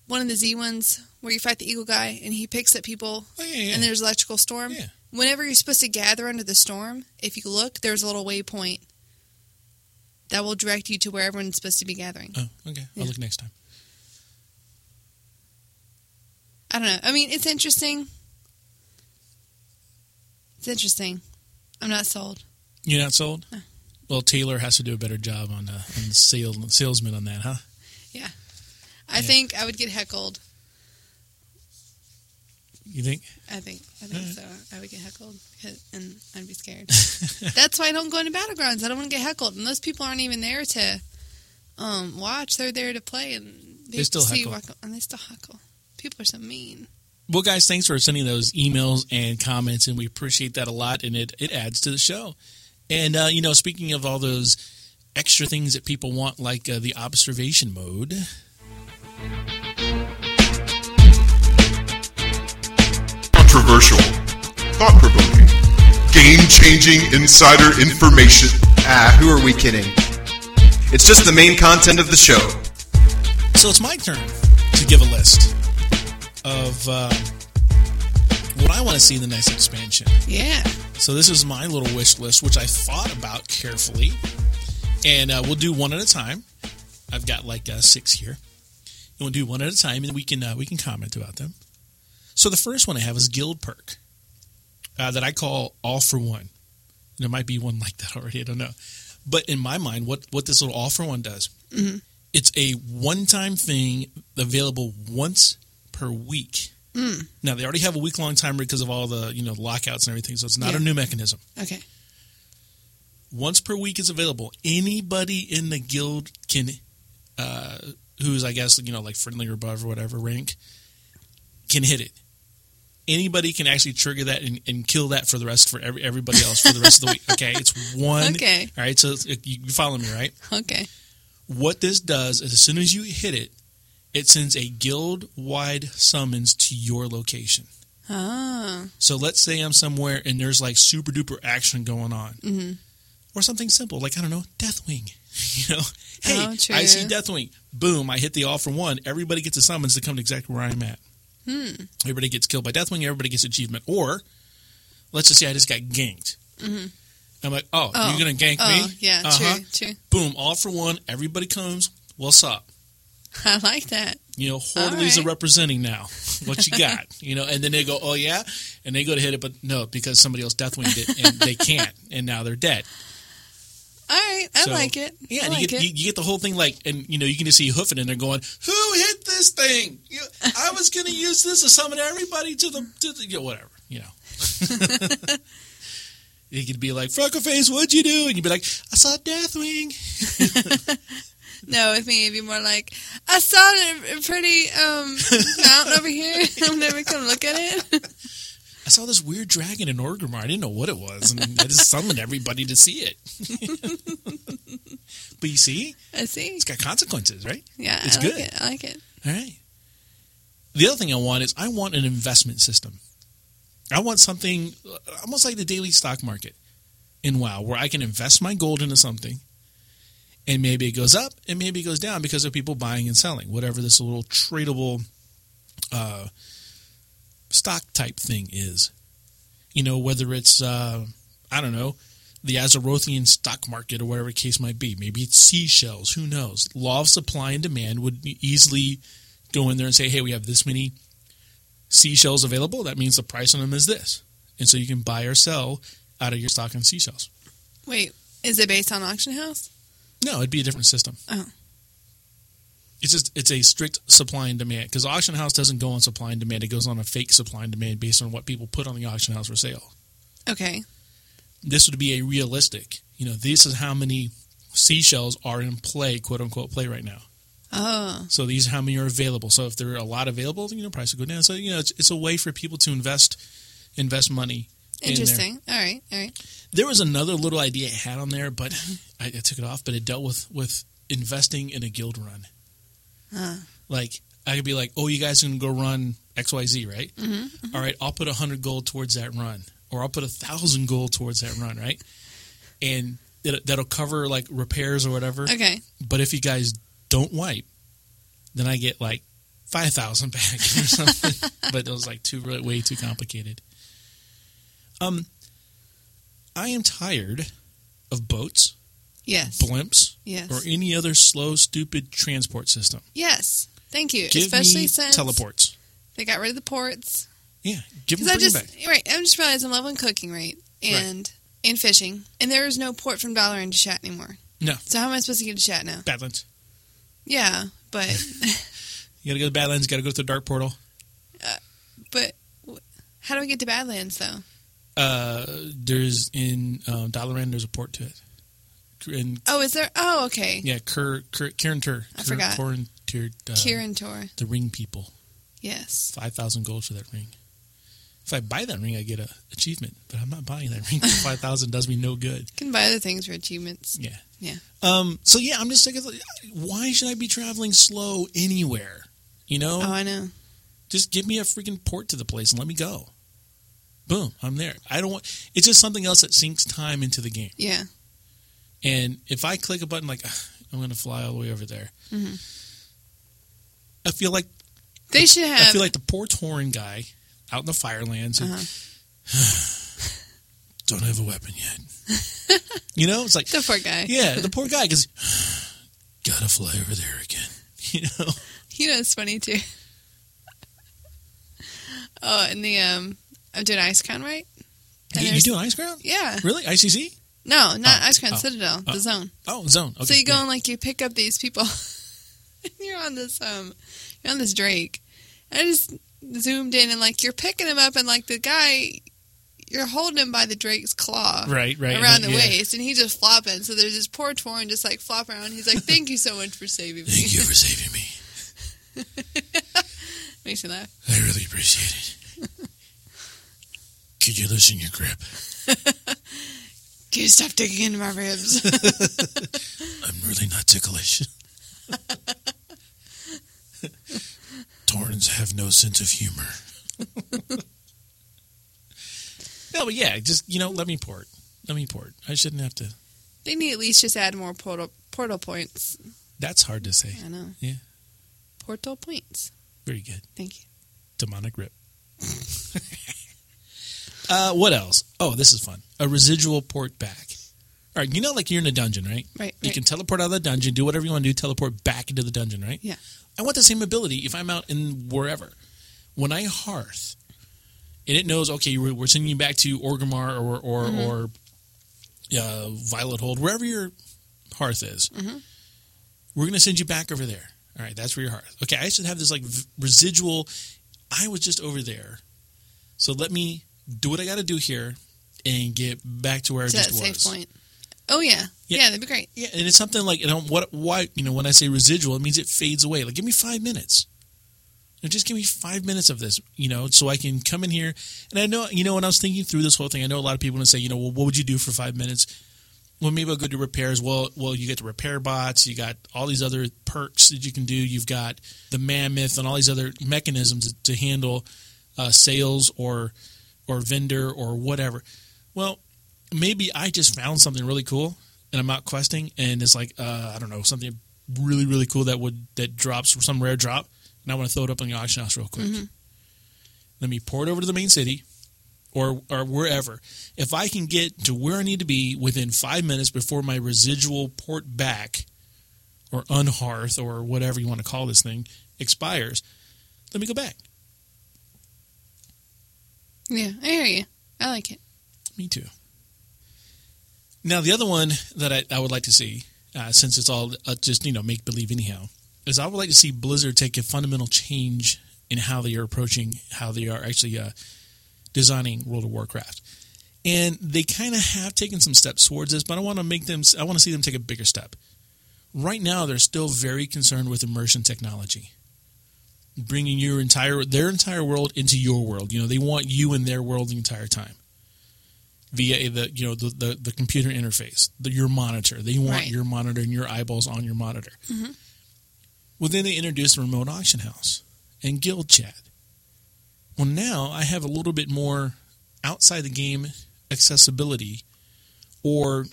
one of the Z ones where you fight the eagle guy and he picks up people and there's electrical storm? Yeah. Whenever you're supposed to gather under the storm, if you look, there's a little waypoint that will direct you to where everyone's supposed to be gathering. Oh, okay. Yeah. I'll look next time. I don't know. I mean, it's interesting. It's interesting. I'm not sold. You're not sold? No. Well, Taylor has to do a better job on the salesman on that, huh? Yeah. I think I would get heckled. You think? I think so. I would get heckled and I'd be scared. That's why I don't go into battlegrounds. I don't want to get heckled. And those people aren't even there to watch. They're there to play. And they still heckle. And they still heckle. People are so mean. Well, guys, thanks for sending those emails and comments. And we appreciate that a lot. And it adds to the show. And, you know, speaking of all those extra things that people want, like the observation mode... Controversial, thought-provoking, game-changing insider information. Who are we kidding? It's just the main content of the show. So it's my turn to give a list of what I want to see in the next expansion. Yeah. So this is my little wish list, which I thought about carefully. And we'll do one at a time. I've got like 6 here. And we'll do one at a time, and we can comment about them. So the first one I have is Guild Perk that I call All for One. There might be one like that already. I don't know. But in my mind, what this little All for One does, it's a one-time thing available once per week. Mm. Now, they already have a week-long timer because of all the lockouts and everything, so it's not a new mechanism. Okay. Once per week is available. Anybody in the guild can, who's, I guess, like friendly or above or whatever rank, can hit it. Anybody can actually trigger that and kill that for the rest everybody else for the rest of the week. Okay, it's one. Okay. All right, so you follow me, right? Okay. What this does is as soon as you hit it, it sends a guild-wide summons to your location. Oh. So let's say I'm somewhere and there's like super-duper action going on. Mm-hmm. Or something simple like, I don't know, Deathwing. Hey, I see Deathwing. Boom, I hit the All for One. Everybody gets a summons to come to exactly where I'm at. Everybody gets killed by Deathwing. Everybody gets achievement. Or, let's just say I just got ganked. Mm-hmm. I'm like, you're going to gank me? Yeah, true. Boom, All for One. Everybody comes. What's up? I like that. You know, Hordleys are representing now. What you got? You know, and then they go, oh, yeah? And they go to hit it, but no, because somebody else Deathwinged it, and they can't, and now they're dead. All right, I like it. Yeah, and you get the whole thing like, and you know, you can just see Hoofit and they're going, who hit this thing? You know, I was going to use this to summon everybody to the you know, whatever, you know. You could be like, Freckleface, what'd you do? And you'd be like, I saw Deathwing. No, with me, it'd be more like, I saw a pretty mountain over here. I'm never going to look at it. I saw this weird dragon in Orgrimmar. I didn't know what it was. And I just summoned everybody to see it. But you see? I see. It's got consequences, right? Yeah, it's good. It. I like it. All right. The other thing I want is I want an investment system. I want something almost like the daily stock market in WoW where I can invest my gold into something and maybe it goes up and maybe it goes down because of people buying and selling, whatever this little tradable stock type thing is. You know, whether it's, I don't know, the Azerothian stock market or whatever the case might be. Maybe it's seashells. Who knows? Law of supply and demand would easily go in there and say, hey, we have this many seashells available. That means the price on them is this. And so you can buy or sell out of your stock on seashells. Wait, is it based on auction house? No, it'd be a different system. Oh. It's a strict supply and demand because auction house doesn't go on supply and demand. It goes on a fake supply and demand based on what people put on the auction house for sale. Okay. This would be a realistic. You know, this is how many seashells are in play, quote unquote, play right now. Oh. So these are how many are available. So if there are a lot available, you know, price will go down. So, you know, it's a way for people to invest money. Interesting. All right. There was another little idea I had on there, but I took it off. But it dealt with investing in a guild run. Like, I could be like, oh, you guys can go run XYZ, right? Mm-hmm, mm-hmm. All right, I'll put 100 gold towards that run. Or I'll put 1,000 gold towards that run, right? And that'll cover, like, repairs or whatever. Okay. But if you guys don't wipe, then I get, like, 5,000 back or something. But it was, like, way too complicated. I am tired of boats. Yes. Blimps. Yes. Or any other slow, stupid transport system. Yes. Thank you. Give Especially me since teleports. They got rid of the ports. Yeah. Give them bring back. Right. I'm just realizing I'm leveling cooking, right? And fishing. And there is no port from Valorant to Chat anymore. No. So how am I supposed to get to Chat now? Badlands. Yeah, but you got to go to Badlands. You got to go through the Dark Portal. But how do we get to Badlands, though? There's in Dalaran, there's a port to it. Is there? Oh, okay. Yeah, Kirintor. I forgot. Kirintor. The ring people. Yes. 5,000 gold for that ring. If I buy that ring, I get an achievement. But I'm not buying that ring. 5,000 does me no good. You can buy other things for achievements. Yeah. Yeah. So, yeah, I'm just thinking, why should I be traveling slow anywhere? You know? Oh, I know. Just give me a freaking port to the place and let me go. Boom. I'm there. I don't want... It's just something else that sinks time into the game. Yeah. And if I click a button, like, I'm going to fly all the way over there. Mm-hmm. I feel like... They should have... I feel like the poor Tauren guy out in the Firelands. Uh-huh. Don't have a weapon yet. You know? It's like... The poor guy. Yeah, the poor guy. Because... Got to fly over there again. You know? You know, it's funny, too. Oh, and the... I'm doing Icecrown, right? You doing Icecrown? Yeah. Really? ICC? No, not Icecrown Citadel. The zone. Oh, zone. Okay. So you go and like you pick up these people, and you're on this Drake. And I just zoomed in and like you're picking him up and like the guy, you're holding him by the Drake's claw, right around the waist, and he's just flopping. So there's this poor Tauren just like flop around. He's like, "Thank you so much for saving me." Thank you for saving me. Makes me laugh. I really appreciate it. Could you loosen your grip? Can you stop digging into my ribs? I'm really not ticklish. Taurens have no sense of humor. No, but yeah, just, you know, let me port. I shouldn't have to. They need at least just add more portal points. That's hard to say. I know. Yeah. Portal points. Very good. Thank you. Demonic rip. What else? Oh, this is fun. A residual port back. All right, you know, like you're in a dungeon, right? Right. You can teleport out of the dungeon, do whatever you want to do, teleport back into the dungeon, right? Yeah. I want the same ability if I'm out in wherever. When I hearth, and it knows, okay, we're sending you back to Orgrimmar or Violet Hold, wherever your hearth is. Mm-hmm. We're going to send you back over there. All right, that's where your hearth. Okay, I should have this like residual. I was just over there, so let me do what I got to do here and get back to where I just was. That safe point. Oh yeah. Yeah, that'd be great. Yeah, and it's something like, when I say residual, it means it fades away. Like, give me 5 minutes. You know, just give me 5 minutes of this, you know, so I can come in here. And I know, you know, when I was thinking through this whole thing, I know a lot of people are going to say, you know, well, what would you do for 5 minutes? Well, maybe I'll go do repairs. Well, you get the repair bots. You got all these other perks that you can do. You've got the mammoth and all these other mechanisms to handle sales or vendor or whatever. Well, maybe I just found something really cool and I'm out questing and it's like, I don't know, something really, really cool that drops some rare drop and I want to throw it up on the auction house real quick. Mm-hmm. Let me pour it over to the main city or wherever. If I can get to where I need to be within 5 minutes before my residual port back or unhearth or whatever you want to call this thing expires, let me go back. Yeah, I hear you. I like it. Me too. Now, the other one that I would like to see, since it's all just, you know, make-believe anyhow, is I would like to see Blizzard take a fundamental change in how they are approaching, how they are actually designing World of Warcraft. And they kind of have taken some steps towards this, but I want to see them take a bigger step. Right now, they're still very concerned with immersion technology, bringing their entire world into your world. You know, they want you in their world the entire time. Via the computer interface, your monitor. They want your monitor and your eyeballs on your monitor. Mm-hmm. Well, then they introduced the remote auction house and guild chat. Well, now I have a little bit more outside the game accessibility or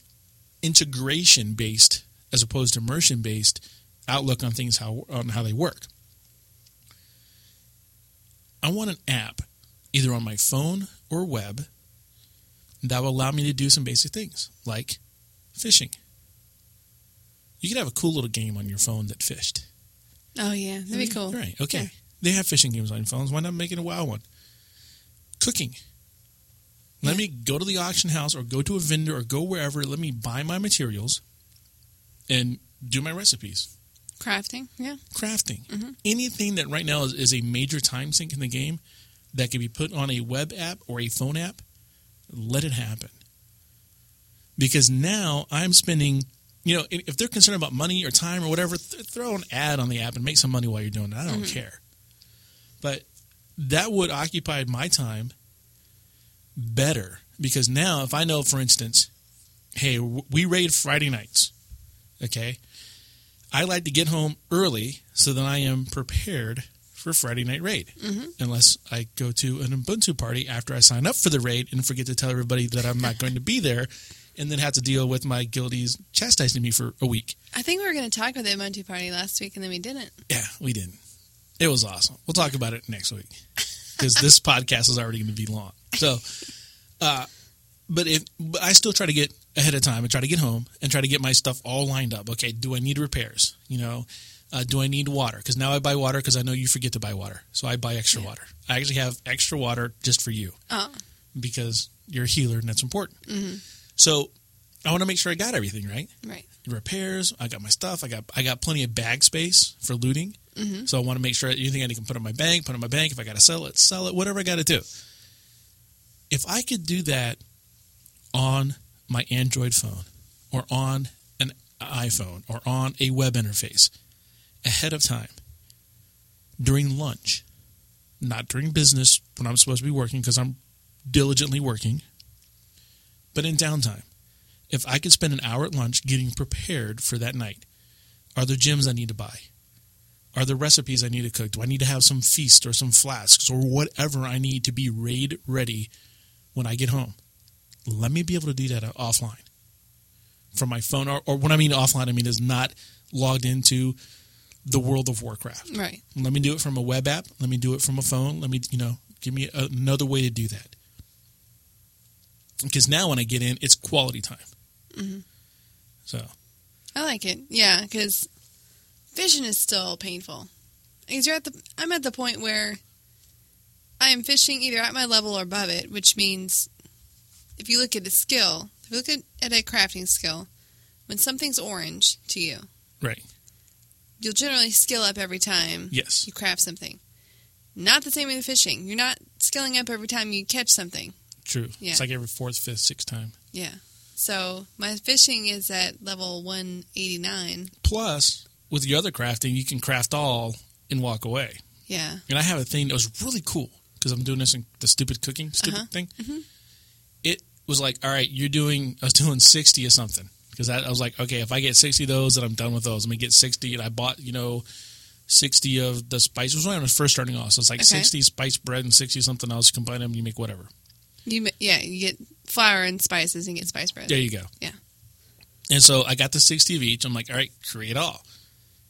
integration based, as opposed to immersion based, outlook on things on how they work. I want an app, either on my phone or web, that will allow me to do some basic things, like fishing. You could have a cool little game on your phone that fished. Oh, yeah. That'd be cool. Right. Okay. Yeah. They have fishing games on your phones. Why not make it a WoW one? Cooking. Let me go to the auction house or go to a vendor or go wherever. Let me buy my materials and do my recipes. Crafting. Yeah. Crafting. Mm-hmm. Anything that right now is a major time sink in the game that can be put on a web app or a phone app, let it happen. Because now I'm spending, you know, if they're concerned about money or time or whatever, throw an ad on the app and make some money while you're doing it. I don't care. But that would occupy my time better. Because now if I know, for instance, hey, we raid Friday nights, okay? I like to get home early so that I am prepared for Friday night raid, unless I go to an Ubuntu party after I sign up for the raid and forget to tell everybody that I'm not going to be there and then have to deal with my guildies chastising me for a week. I think we were going to talk about the Ubuntu party last week and then we didn't. Yeah, we didn't. It was awesome. We'll talk about it next week because this podcast is already going to be long. So, but I still try to get ahead of time and try to get home and try to get my stuff all lined up. Okay, do I need repairs? You know? Do I need water? Because now I buy water because I know you forget to buy water. So I buy extra water. I actually have extra water just for you because you're a healer and that's important. Mm-hmm. So I want to make sure I got everything, right? Right. Repairs. I got my stuff. I got plenty of bag space for looting. Mm-hmm. So I want to make sure anything I can put in my bank. If I got to sell it, whatever I got to do. If I could do that on my Android phone or on an iPhone or on a web interface ahead of time, during lunch, not during business when I'm supposed to be working because I'm diligently working, but in downtime, if I could spend an hour at lunch getting prepared for that night, are there gems I need to buy? Are there recipes I need to cook? Do I need to have some feast or some flasks or whatever I need to be raid ready when I get home? Let me be able to do that offline from my phone. Or when I mean offline, I mean is not logged into the world of Warcraft. Right. Let me do it from a web app. Let me do it from a phone. Let me, give me another way to do that. Because now when I get in, it's quality time. Mm-hmm. So I like it. Yeah, because fishing is still painful. I'm at the point where I am fishing either at my level or above it, which means if you look at a skill, if you look at a crafting skill, when something's orange to you, right, you'll generally skill up every time you craft something. Not the same with fishing. You're not skilling up every time you catch something. True. Yeah. It's like every fourth, fifth, sixth time. Yeah. So my fishing is at level 189. Plus, with your other crafting, you can craft all and walk away. Yeah. And I have a thing that was really cool because I'm doing this in the stupid cooking, thing. Mm-hmm. It was like, all right, I was doing 60 or something because I was like, okay, if I get 60 of those, then I'm done with those. I'm going to get 60. And I bought, 60 of the spice. It was when I was first starting off. So it's like 60 spice bread and 60 something else. Combine them, you make whatever. You get flour and spices and get spice bread. There you go. Yeah. And so I got the 60 of each. I'm like, all right, create all.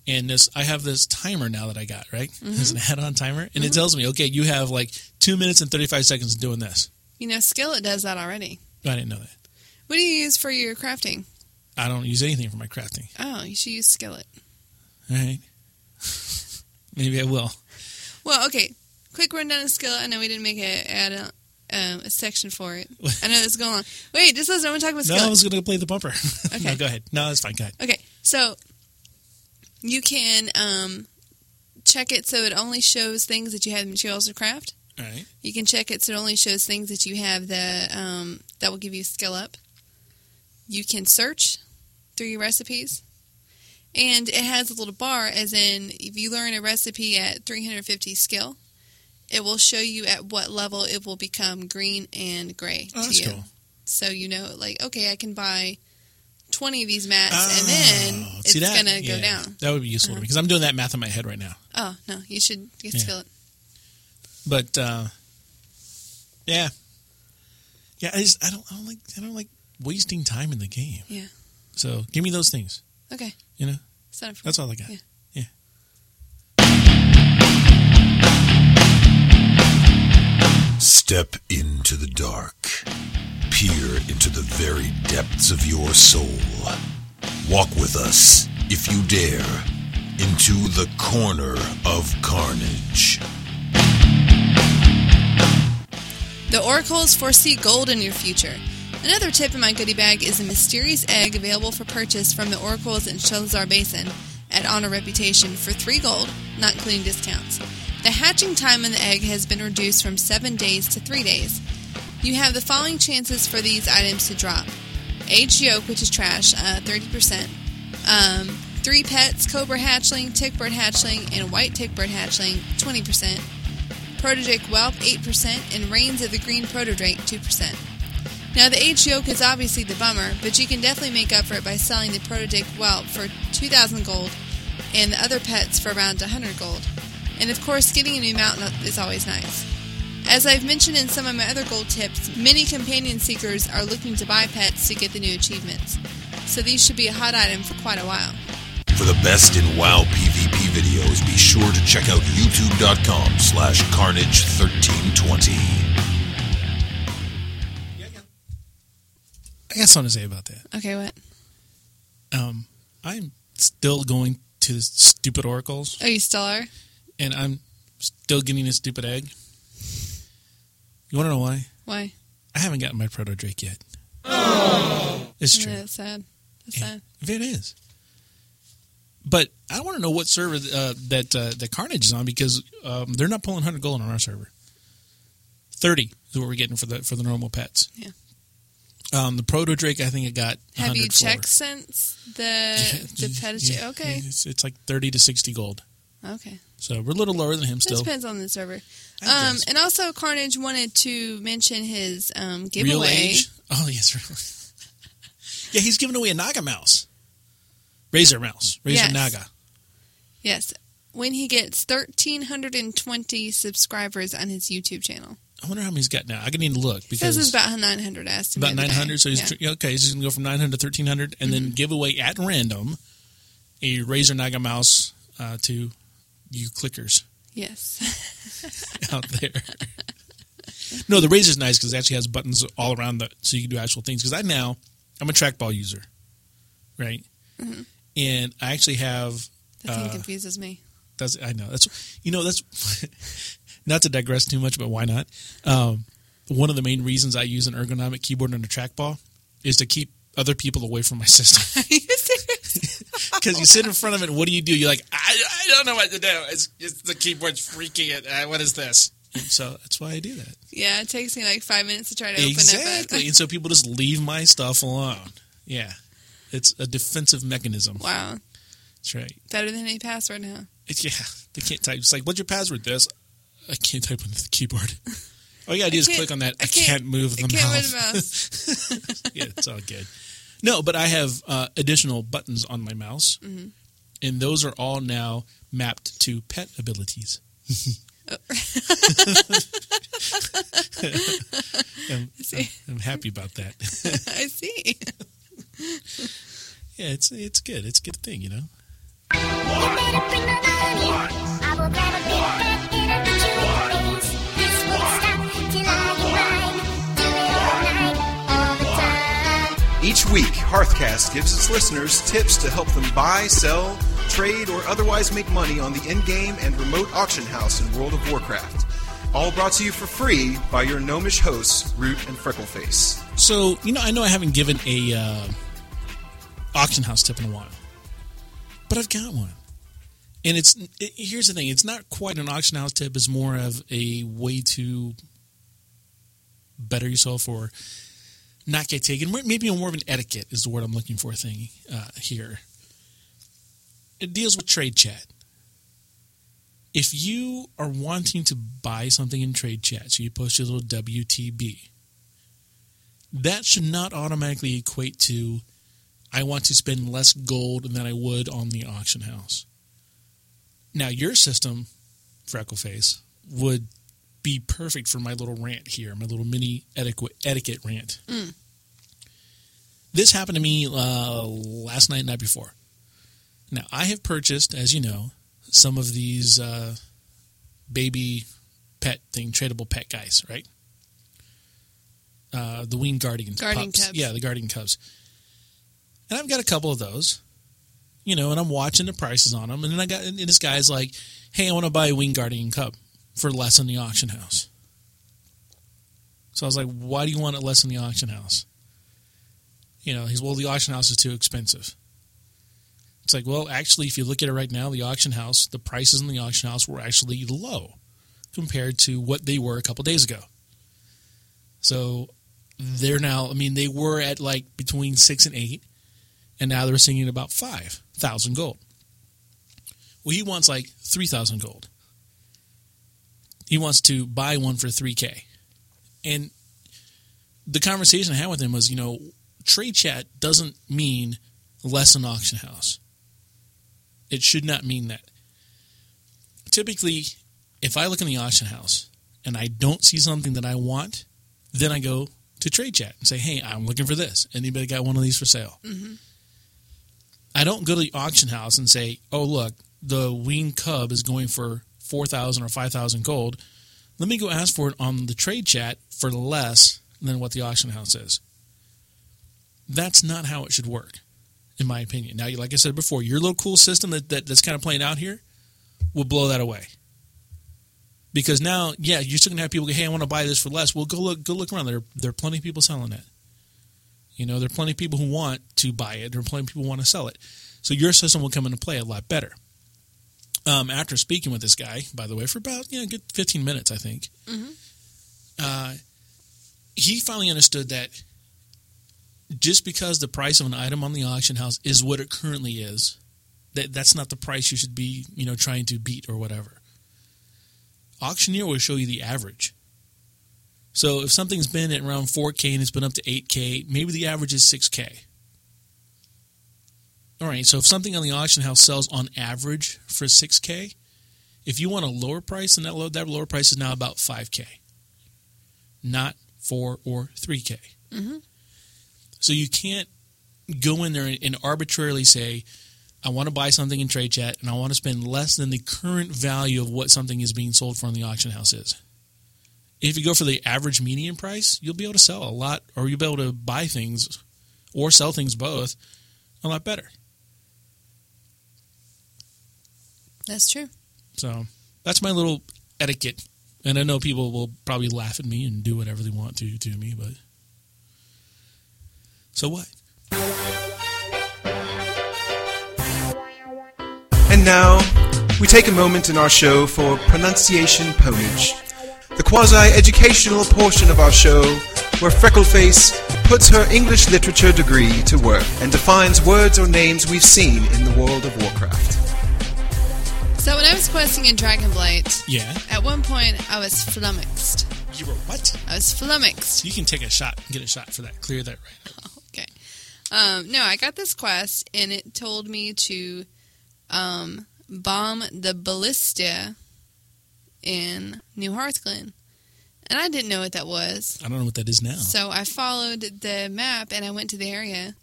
And I have this timer now that I got, right? Mm-hmm. It's an add-on timer. And it tells me, okay, you have like 2 minutes and 35 seconds doing this. Skillet does that already. I didn't know that. What do you use for your crafting? I don't use anything for my crafting. Oh, you should use Skillet. All right. Maybe I will. Well, okay. Quick rundown of Skillet. I know we didn't make an add-on. A section for it. I know this is going on. Wait, just listen. I want to talk about Skillet. No, I was going to play the bumper. Okay. No, go ahead. No, it's fine. Go ahead. Okay. So you can check it so it only shows things that you have the materials to craft. All right. You can check it so it only shows things that you have that will give you skill up. You can search through your recipes. And it has a little bar, as in if you learn a recipe at 350 skill, it will show you at what level it will become green and gray to that's you. Cool. So okay, I can buy 20 of these mats, and then it's going to go down. That would be useful to me, because I'm doing that math in my head right now. Oh, no, you should get Skillet. But, Yeah, I don't like wasting time in the game. Yeah. So, give me those things. Okay. That's all I got. Yeah. Step into the dark. Peer into the very depths of your soul. Walk with us, if you dare, into the corner of Carnage. The oracles foresee gold in your future. Another tip in my goodie bag is a mysterious egg available for purchase from the oracles in Sholazar Basin at Honor Reputation for 3 gold, not including discounts. The hatching time on the egg has been reduced from 7 days to 3 days. You have the following chances for these items to drop. Aged yolk, which is trash, 30%. 3 pets, cobra hatchling, tick bird hatchling, and white tick bird hatchling, 20%. Protodrake whelp, 8%, and reins of the green protodrake, 2%. Now, the aged yolk is obviously the bummer, but you can definitely make up for it by selling the protodrake whelp for 2,000 gold and the other pets for around 100 gold. And, of course, getting a new mount is always nice. As I've mentioned in some of my other gold tips, many companion seekers are looking to buy pets to get the new achievements. So these should be a hot item for quite a while. For the best in WoW PvP videos, be sure to check out youtube.com/carnage1320. I got something to say about that. Okay, what? I'm still going to the stupid oracles. Oh, you still are? And I'm still getting a stupid egg. You want to know why? Why? I haven't gotten my protodrake yet. Oh. It's true. Yeah, that's sad. That's sad. It is. But I want to know what server that Carnage is on, because they're not pulling 100 gold on our server. 30 is what we're getting for the normal pets. Yeah. The protodrake, I think it got 100. Have you checked since the pedigree? Yeah. Okay. It's like 30 to 60 gold. Okay. So we're a little lower than him still. It depends on the server. And also, Carnage wanted to mention his giveaway. Real age? Oh, yes. Yeah, he's giving away a Naga mouse. Razor mouse. Razor Naga. Yes. When he gets 1,320 subscribers on his YouTube channel. I wonder how many he's got now. I need to look. Because it's about 900 estimated. About 900. So he's just going to go from 900 to 1,300 and then give away at random a Razor Naga mouse to... you clickers. Yes. Out there. No, the Razor's nice because it actually has buttons all around so you can do actual things. Because I'm a trackball user. right? Mm-hmm. And I actually have... That thing confuses me. Does I know. That's that's... Not to digress too much, but why not? One of the main reasons I use an ergonomic keyboard and a trackball is to keep other people away from my system. Because you sit in front of it, what do? You're like, I don't know what to do. It's the keyboard's freaking it. What is this? And so that's why I do that. Yeah, it takes me like 5 minutes to try to open it. Exactly. And so people just leave my stuff alone. Yeah. It's a defensive mechanism. Wow. That's right. Better than any password, huh? Yeah. They can't type. It's like, what's your password? This. I can't type on the keyboard. All you got to do is click on that. I can't move the mouse. I can't move the mouse. Yeah, it's all good. No, but I have additional buttons on my mouse, mm-hmm. and those are all now mapped to pet abilities. Oh. I'm happy about that. I see. Yeah, it's good. It's a good thing, you know. Each week, HearthCast gives its listeners tips to help them buy, sell, trade, or otherwise make money on the in-game and remote auction house in World of Warcraft. All brought to you for free by your gnomish hosts, Root and Freckleface. So, I know I haven't given a auction house tip in a while, but I've got one. And here's the thing. It's not quite an auction house tip. It's more of a way to better yourself or... not get taken. Maybe more of an etiquette is the word I'm looking for thing here. It deals with trade chat. If you are wanting to buy something in trade chat, so you post your little WTB, that should not automatically equate to, I want to spend less gold than I would on the auction house. Now, your system, Freckleface, would be perfect for my little rant here, my little mini etiquette rant. Mm. This happened to me last night and night before. Now, I have purchased, as you know, some of these baby pet thing, tradable pet guys, right? The weaned guardian pups. Cubs. Yeah, the guardian cubs. And I've got a couple of those, and I'm watching the prices on them. And then and this guy's like, hey, I want to buy a weaned guardian cub. For less in the auction house. So I was like, why do you want it less in the auction house? He's, well, the auction house is too expensive. It's like, well, actually, if you look at it right now, the prices in the auction house were actually low compared to what they were a couple days ago. So they're now, they were at like between 6 and 8, and now they're singing about 5,000 gold. Well, he wants like 3,000 gold. He wants to buy one for $3,000. And the conversation I had with him was, trade chat doesn't mean less an auction house. It should not mean that. Typically, if I look in the auction house and I don't see something that I want, then I go to trade chat and say, hey, I'm looking for this. Anybody got one of these for sale? Mm-hmm. I don't go to the auction house and say, oh, look, the weaned cub is going for 4,000 or 5,000 gold, let me go ask for it on the trade chat for less than what the auction house is. That's not how it should work, in my opinion. Now, like I said before, your little cool system that's kind of playing out here will blow that away. Because now, yeah, you're still going to have people go, hey, I want to buy this for less. Well, go look around. There are plenty of people selling it. There are plenty of people who want to buy it. There are plenty of people who want to sell it. So your system will come into play a lot better. After speaking with this guy, by the way, for about a good 15 minutes, I think, mm-hmm. He finally understood that just because the price of an item on the auction house is what it currently is, that's not the price you should be, trying to beat or whatever. Auctioneer will show you the average. So if something's been at around $4,000 and it's been up to $8,000, maybe the average is $6,000. All right, so if something on the auction house sells on average for $6,000, if you want a lower price, and that lower price is now about $5,000, not $4,000 or $3,000. Mm-hmm. So you can't go in there and arbitrarily say, I want to buy something in trade chat and I want to spend less than the current value of what something is being sold for on the auction house is. If you go for the average median price, you'll be able to sell a lot, or you'll be able to buy things or sell things both a lot better. That's true. So that's my little etiquette. And I know people will probably laugh at me and do whatever they want to me, but so what? And now, we take a moment in our show for pronunciation ponage. The quasi-educational portion of our show where Freckleface puts her English literature degree to work and defines words or names we've seen in the world of Warcraft. So when I was questing in Dragonblight, at one point I was flummoxed. You were what? I was flummoxed. You can take a shot, get a shot for that, clear that right up. Okay. No, I got this quest and it told me to bomb the ballista in New Hearthglen. And I didn't know what that was. I don't know what that is now. So I followed the map and I went to the area.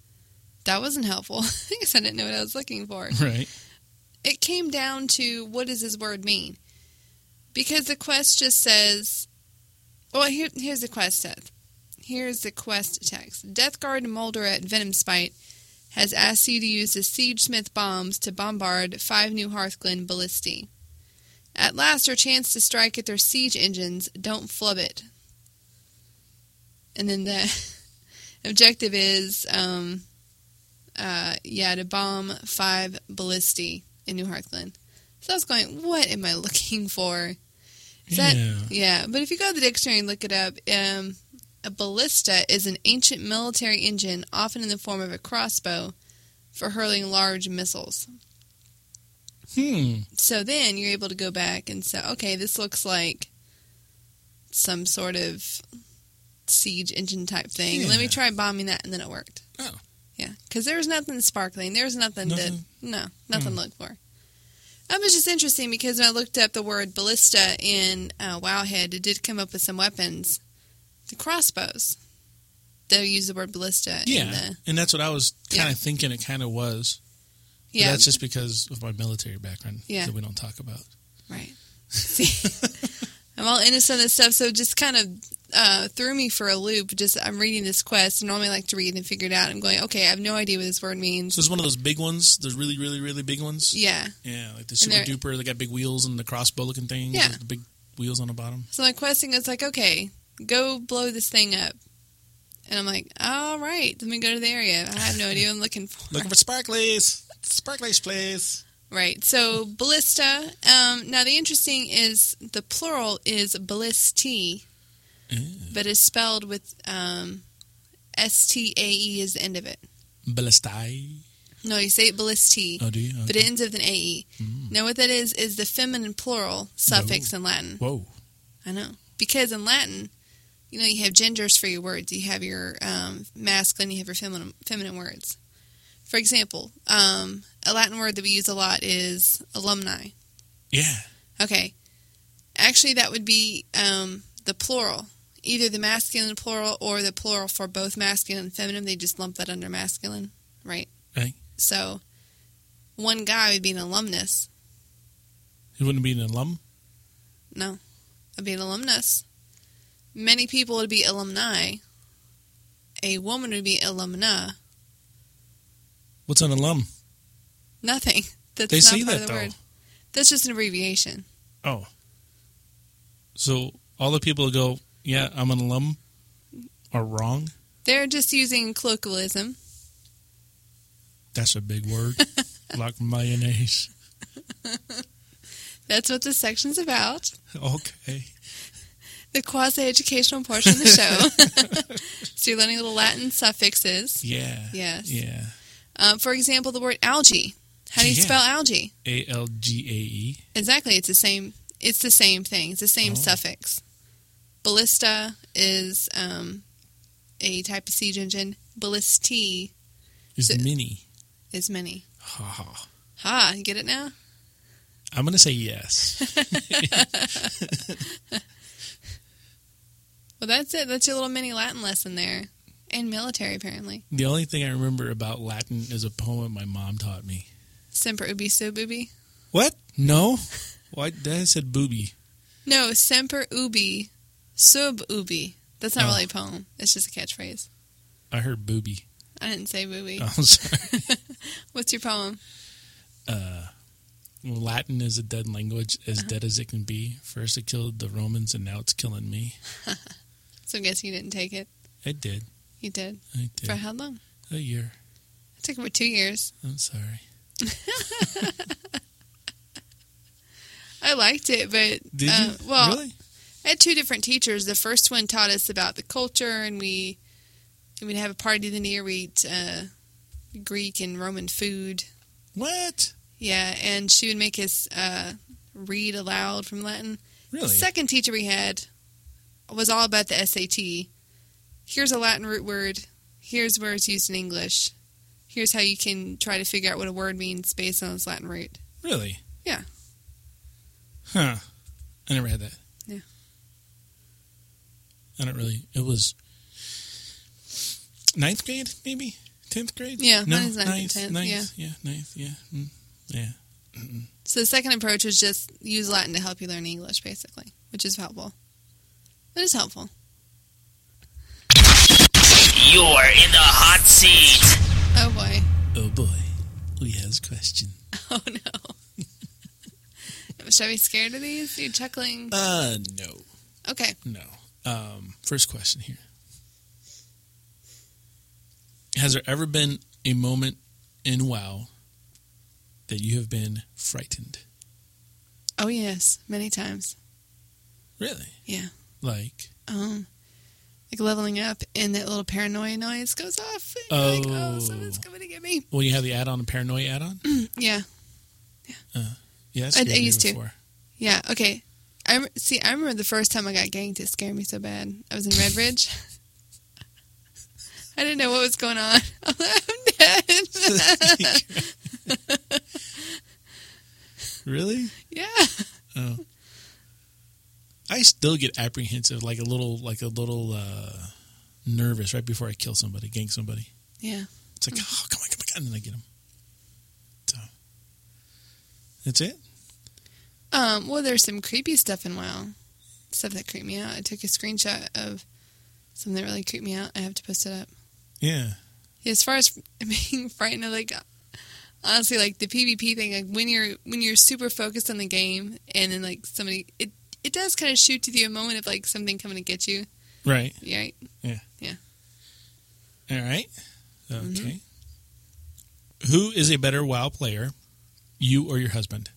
That wasn't helpful because I didn't know what I was looking for. Right. It came down to what does this word mean? Because the quest just says, well, here's the quest text. Here's the quest text. Deathguard Mulder at Venomspite has asked you to use the Siegesmith bombs to bombard 5 New Hearthglen ballistae. At last, our chance to strike at their siege engines. Don't flub it. And then the objective is, to bomb 5 ballistae in New Hearthglen. So I was going, what am I looking for? But if you go to the dictionary and look it up, a ballista is an ancient military engine, often in the form of a crossbow, for hurling large missiles. So then you're able to go back and say, okay, this looks like some sort of siege engine type thing. Yeah. Let me try bombing that, and then it worked. Oh. Yeah, because there was nothing sparkling. There was nothing to look for. That was just interesting because when I looked up the word ballista in Wowhead, it did come up with some weapons. The crossbows. They'll use the word ballista. Yeah, and that's what I was kind of thinking it kind of was. Yeah. But that's just because of my military background that we don't talk about. Right. See, I'm all innocent of this stuff, so it just kind of threw me for a loop. I'm reading this quest, and normally I like to read and figure it out. I'm going, okay, I have no idea what this word means. So it's one of those big ones, the really, really, really big ones? Yeah. Yeah, like the super duper, they got big wheels and the crossbow-looking things. Yeah. The big wheels on the bottom. So my questing is like, okay, go blow this thing up. And I'm like, all right, let me go to the area. I have no idea what I'm looking for. Looking for sparklies. Sparklish, please. Right. So, ballista. Now, the interesting is the plural is ballistae, but it's spelled with S-T-A-E is the end of it. Ballistae? No, you say it ballistae. Oh, do you? Okay. But it ends with an A-E. Now, what that is the feminine plural suffix in Latin. Whoa. I know. Because in Latin, you know, you have genders for your words. You have your masculine, you have your feminine words. For example, a Latin word that we use a lot is alumni. Yeah. Okay. Actually, that would be the plural. Either the masculine plural or the plural for both masculine and feminine. They just lump that under masculine, right? Right. So, one guy would be an alumnus. He wouldn't be an alum? No. I'd be an alumnus. Many people would be alumni. A woman would be alumna. What's an alum? Nothing. That's they say that, though. Word. That's just an abbreviation. Oh. So all the people who go, yeah, I'm an alum, are wrong? They're just using colloquialism. That's a big word. Like mayonnaise. That's what this section's about. Okay. The quasi-educational portion of the show. So you're learning little Latin suffixes. Yeah. Yes. Yeah. For example, the word algae. How do you spell algae? A-L-G-A-E. Exactly. It's the same thing. It's the same suffix. Ballista is a type of siege engine. Ballistae is many. Is many. Ha ha. Ha. You get it now? I'm going to say yes. Well, that's it. That's your little mini Latin lesson there. And military, apparently. The only thing I remember about Latin is a poem my mom taught me. Semper ubi sub ubi? What? No. Why? Dad said booby. No, semper ubi sub ubi. That's not really a poem. It's just a catchphrase. I heard booby. I didn't say wooey. Oh, sorry. What's your problem? Latin is a dead language, as dead as it can be. First it killed the Romans, and now it's killing me. So I'm guessing you didn't take it. I did. You did? I did. For how long? A year. It took about 2 years. I'm sorry. I liked it, but... Did you? Well, really? I had two different teachers. The first one taught us about the culture, and we'd have a party in the year. We eat Greek and Roman food. What? Yeah, and she would make us read aloud from Latin. Really? The second teacher we had was all about the SAT. Here's a Latin root word. Here's where it's used in English. Here's how you can try to figure out what a word means based on its Latin root. Really? Yeah. Huh. I never had that. Yeah. I don't really... It was... 9th grade, maybe? 10th grade? Yeah, no, mine's 9th and 10th. Ninth. So the second approach was just use Latin to help you learn English, basically, which is helpful. It is helpful. You're in the hot seat. Oh, boy. Oh, boy. We have a question. Oh, no. Should I be scared of these? Are you chuckling? No. Okay. No. First question here. Has there ever been a moment in WoW that you have been frightened? Oh, yes. Many times. Really? Yeah. Like? Like leveling up and that little paranoia noise goes off. And oh. You're like, oh, someone's coming to get me. Well, you have the add-on, the paranoia add-on? Yeah. Yeah. Yeah, that scared I used me before. To. Yeah, okay. I remember the first time I got ganked, it scared me so bad. I was in Red Ridge. I didn't know what was going on. I'm dead. Really? Yeah. Oh. I still get apprehensive, like a little nervous right before I kill somebody, gank somebody. Yeah. It's like, oh, come on, and then I get them. So that's it. Well, there's some creepy stuff in WoW, stuff that creeped me out. I took a screenshot of something that really creeped me out. I have to post it up. Yeah, as far as being frightened, like honestly, like the PvP thing, like when you're super focused on the game, and then like somebody, it does kind of shoot to you a moment of like something coming to get you. Right. Right. Yeah. Yeah. All right. Okay. Mm-hmm. Who is a better WoW player, you or your husband?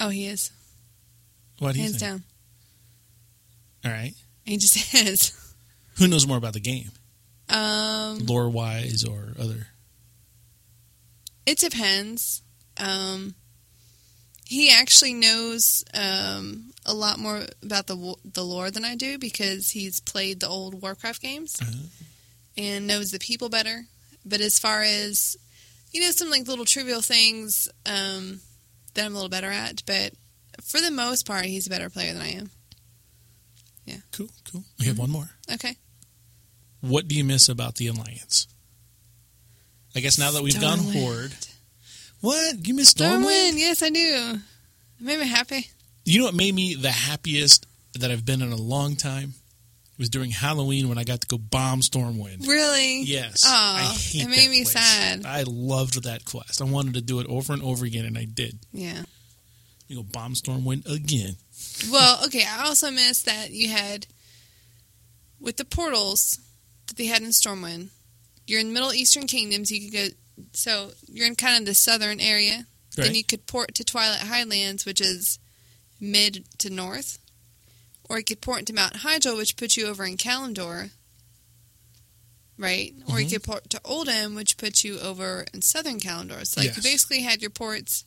Oh, he is. What do you think? Hands down. All right. He just is. Who knows more about the game? Lore wise or other? It depends. He actually knows a lot more about the lore than I do because he's played the old Warcraft games and knows the people better. But as far as some like little trivial things that I'm a little better at, but for the most part, he's a better player than I am. Yeah. Cool. We have one more. Okay. What do you miss about the Alliance? I guess now that we've gone Horde. What? You miss Stormwind? Yes, I do. It made me happy. You know what made me the happiest that I've been in a long time? It was during Halloween when I got to go bomb Stormwind. Really? Yes. Oh, it made me sad. I loved that quest. I wanted to do it over and over again, and I did. Yeah. You go bomb Stormwind again. Well, okay. I also missed that you had, with the portals... that they had in Stormwind. You're in Middle Eastern Kingdoms, you could go... So, you're in kind of the southern area. Right. Then you could port to Twilight Highlands, which is mid to north. Or you could port to Mount Hyjal, which puts you over in Kalimdor. Right? Mm-hmm. Or you could port to Oldham, which puts you over in southern Kalimdor. So, like, you basically had your ports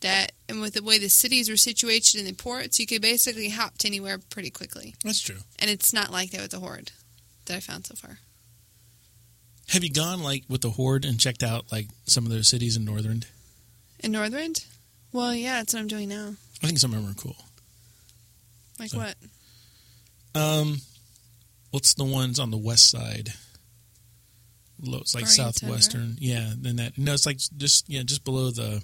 that... And with the way the cities were situated in the ports, you could basically hop to anywhere pretty quickly. That's true. And it's not like that with the Horde. That I found so far. Have you gone like with the Horde and checked out like some of their cities in Northrend? In Northrend? Well, yeah, that's what I'm doing now. I think some of them are cool. Like so, what? What's the ones on the west side? It's like southwestern. Yeah, then that. No, it's like just below the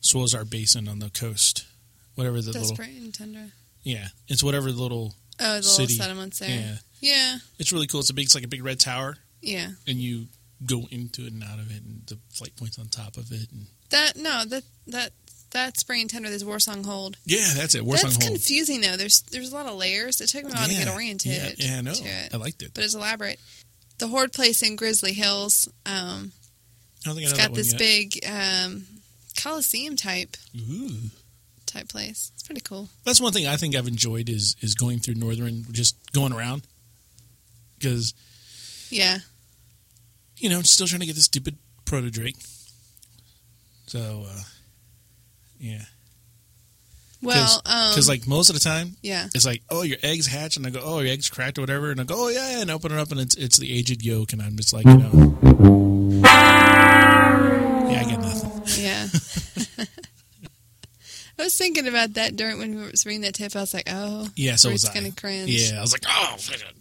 Sholazar Basin on the coast. Whatever the little. Desperate and Tundra. Yeah, it's whatever the little. Oh, the little settlements there. Yeah. It's really cool. It's like a big red tower. Yeah. And you go into it and out of it, and the flight points on top of it. And that spring tender, there's Warsong Hold. Yeah, that's it. Warsong Hold. That's confusing though. There's a lot of layers. It took me a while to get oriented. Yeah, I know. I liked it, but it's elaborate. The Horde place in Grizzly Hills. I don't think it's got this big Coliseum type place. It's pretty cool. That's one thing I think I've enjoyed is going through Northrend, just going around. Because, you know, I'm still trying to get this stupid proto-drake. So, yeah. Well, because like most of the time, it's like, oh, your eggs hatch, and I go, oh, your eggs cracked or whatever, and I go, oh yeah, and I open it up, and it's the aged yolk, and I'm just like, you know, yeah, I get nothing. Yeah. I was thinking about that during when we were reading that tip. I was like, oh, yeah, so it's going to cringe. Yeah, I was like, oh.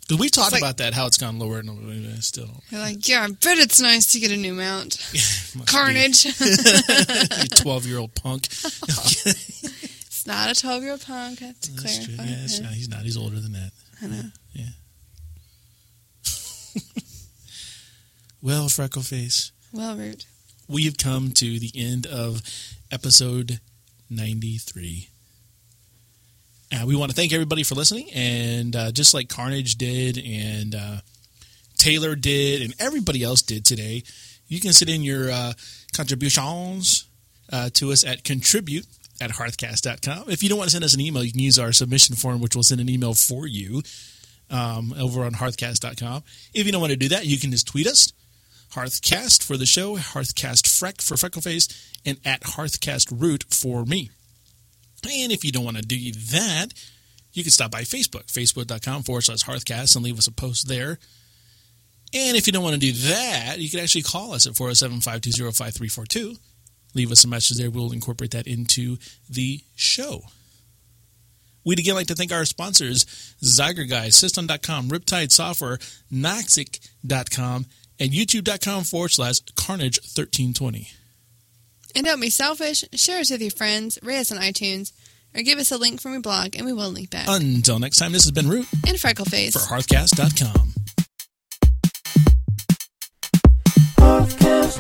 Because we talked about that, how it's gone lower. And still. You're like, yeah, I bet it's nice to get a new mount. Carnage. You 12-year-old punk. It's not a 12-year-old punk. I have to clarify. Yeah, it's not. He's not. He's older than that. I know. Yeah. Well, Freckleface. Well, Root. We have come to the end of episode 93. We want to thank everybody for listening, and just like Carnage did, and Taylor did, and everybody else did today, you can send in your contributions to us at contribute@hearthcast.com. If you don't want to send us an email, you can use our submission form, which will send an email for you over on hearthcast.com. If you don't want to do that, you can just tweet us. Hearthcast for the show, Hearthcast Freck for Freckleface, and at Hearthcast Root for me. And if you don't want to do that, you can stop by Facebook, facebook.com/Hearthcast, and leave us a post there. And if you don't want to do that, you can actually call us at 407-520-5342. Leave us a message there. We'll incorporate that into the show. We'd again like to thank our sponsors, Zygor Guides, System.com, Riptide Software, Noxxic.com, and youtube.com/Carnage1320. And don't be selfish. Share us with your friends, rate us on iTunes, or give us a link from your blog, and we will link back. Until next time, this has been Root and Freckleface for Hearthcast.com. Hearthcast.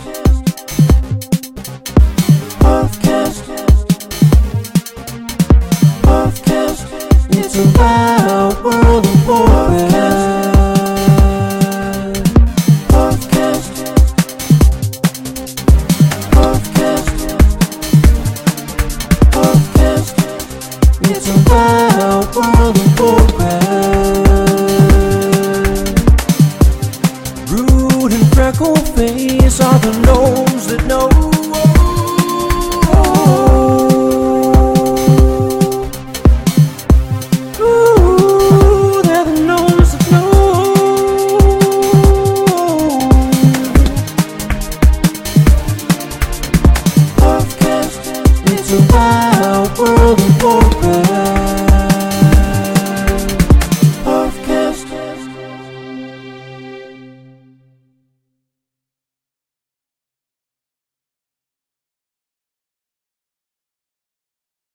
Hearthcast. Hearthcast. It's a wild world of war.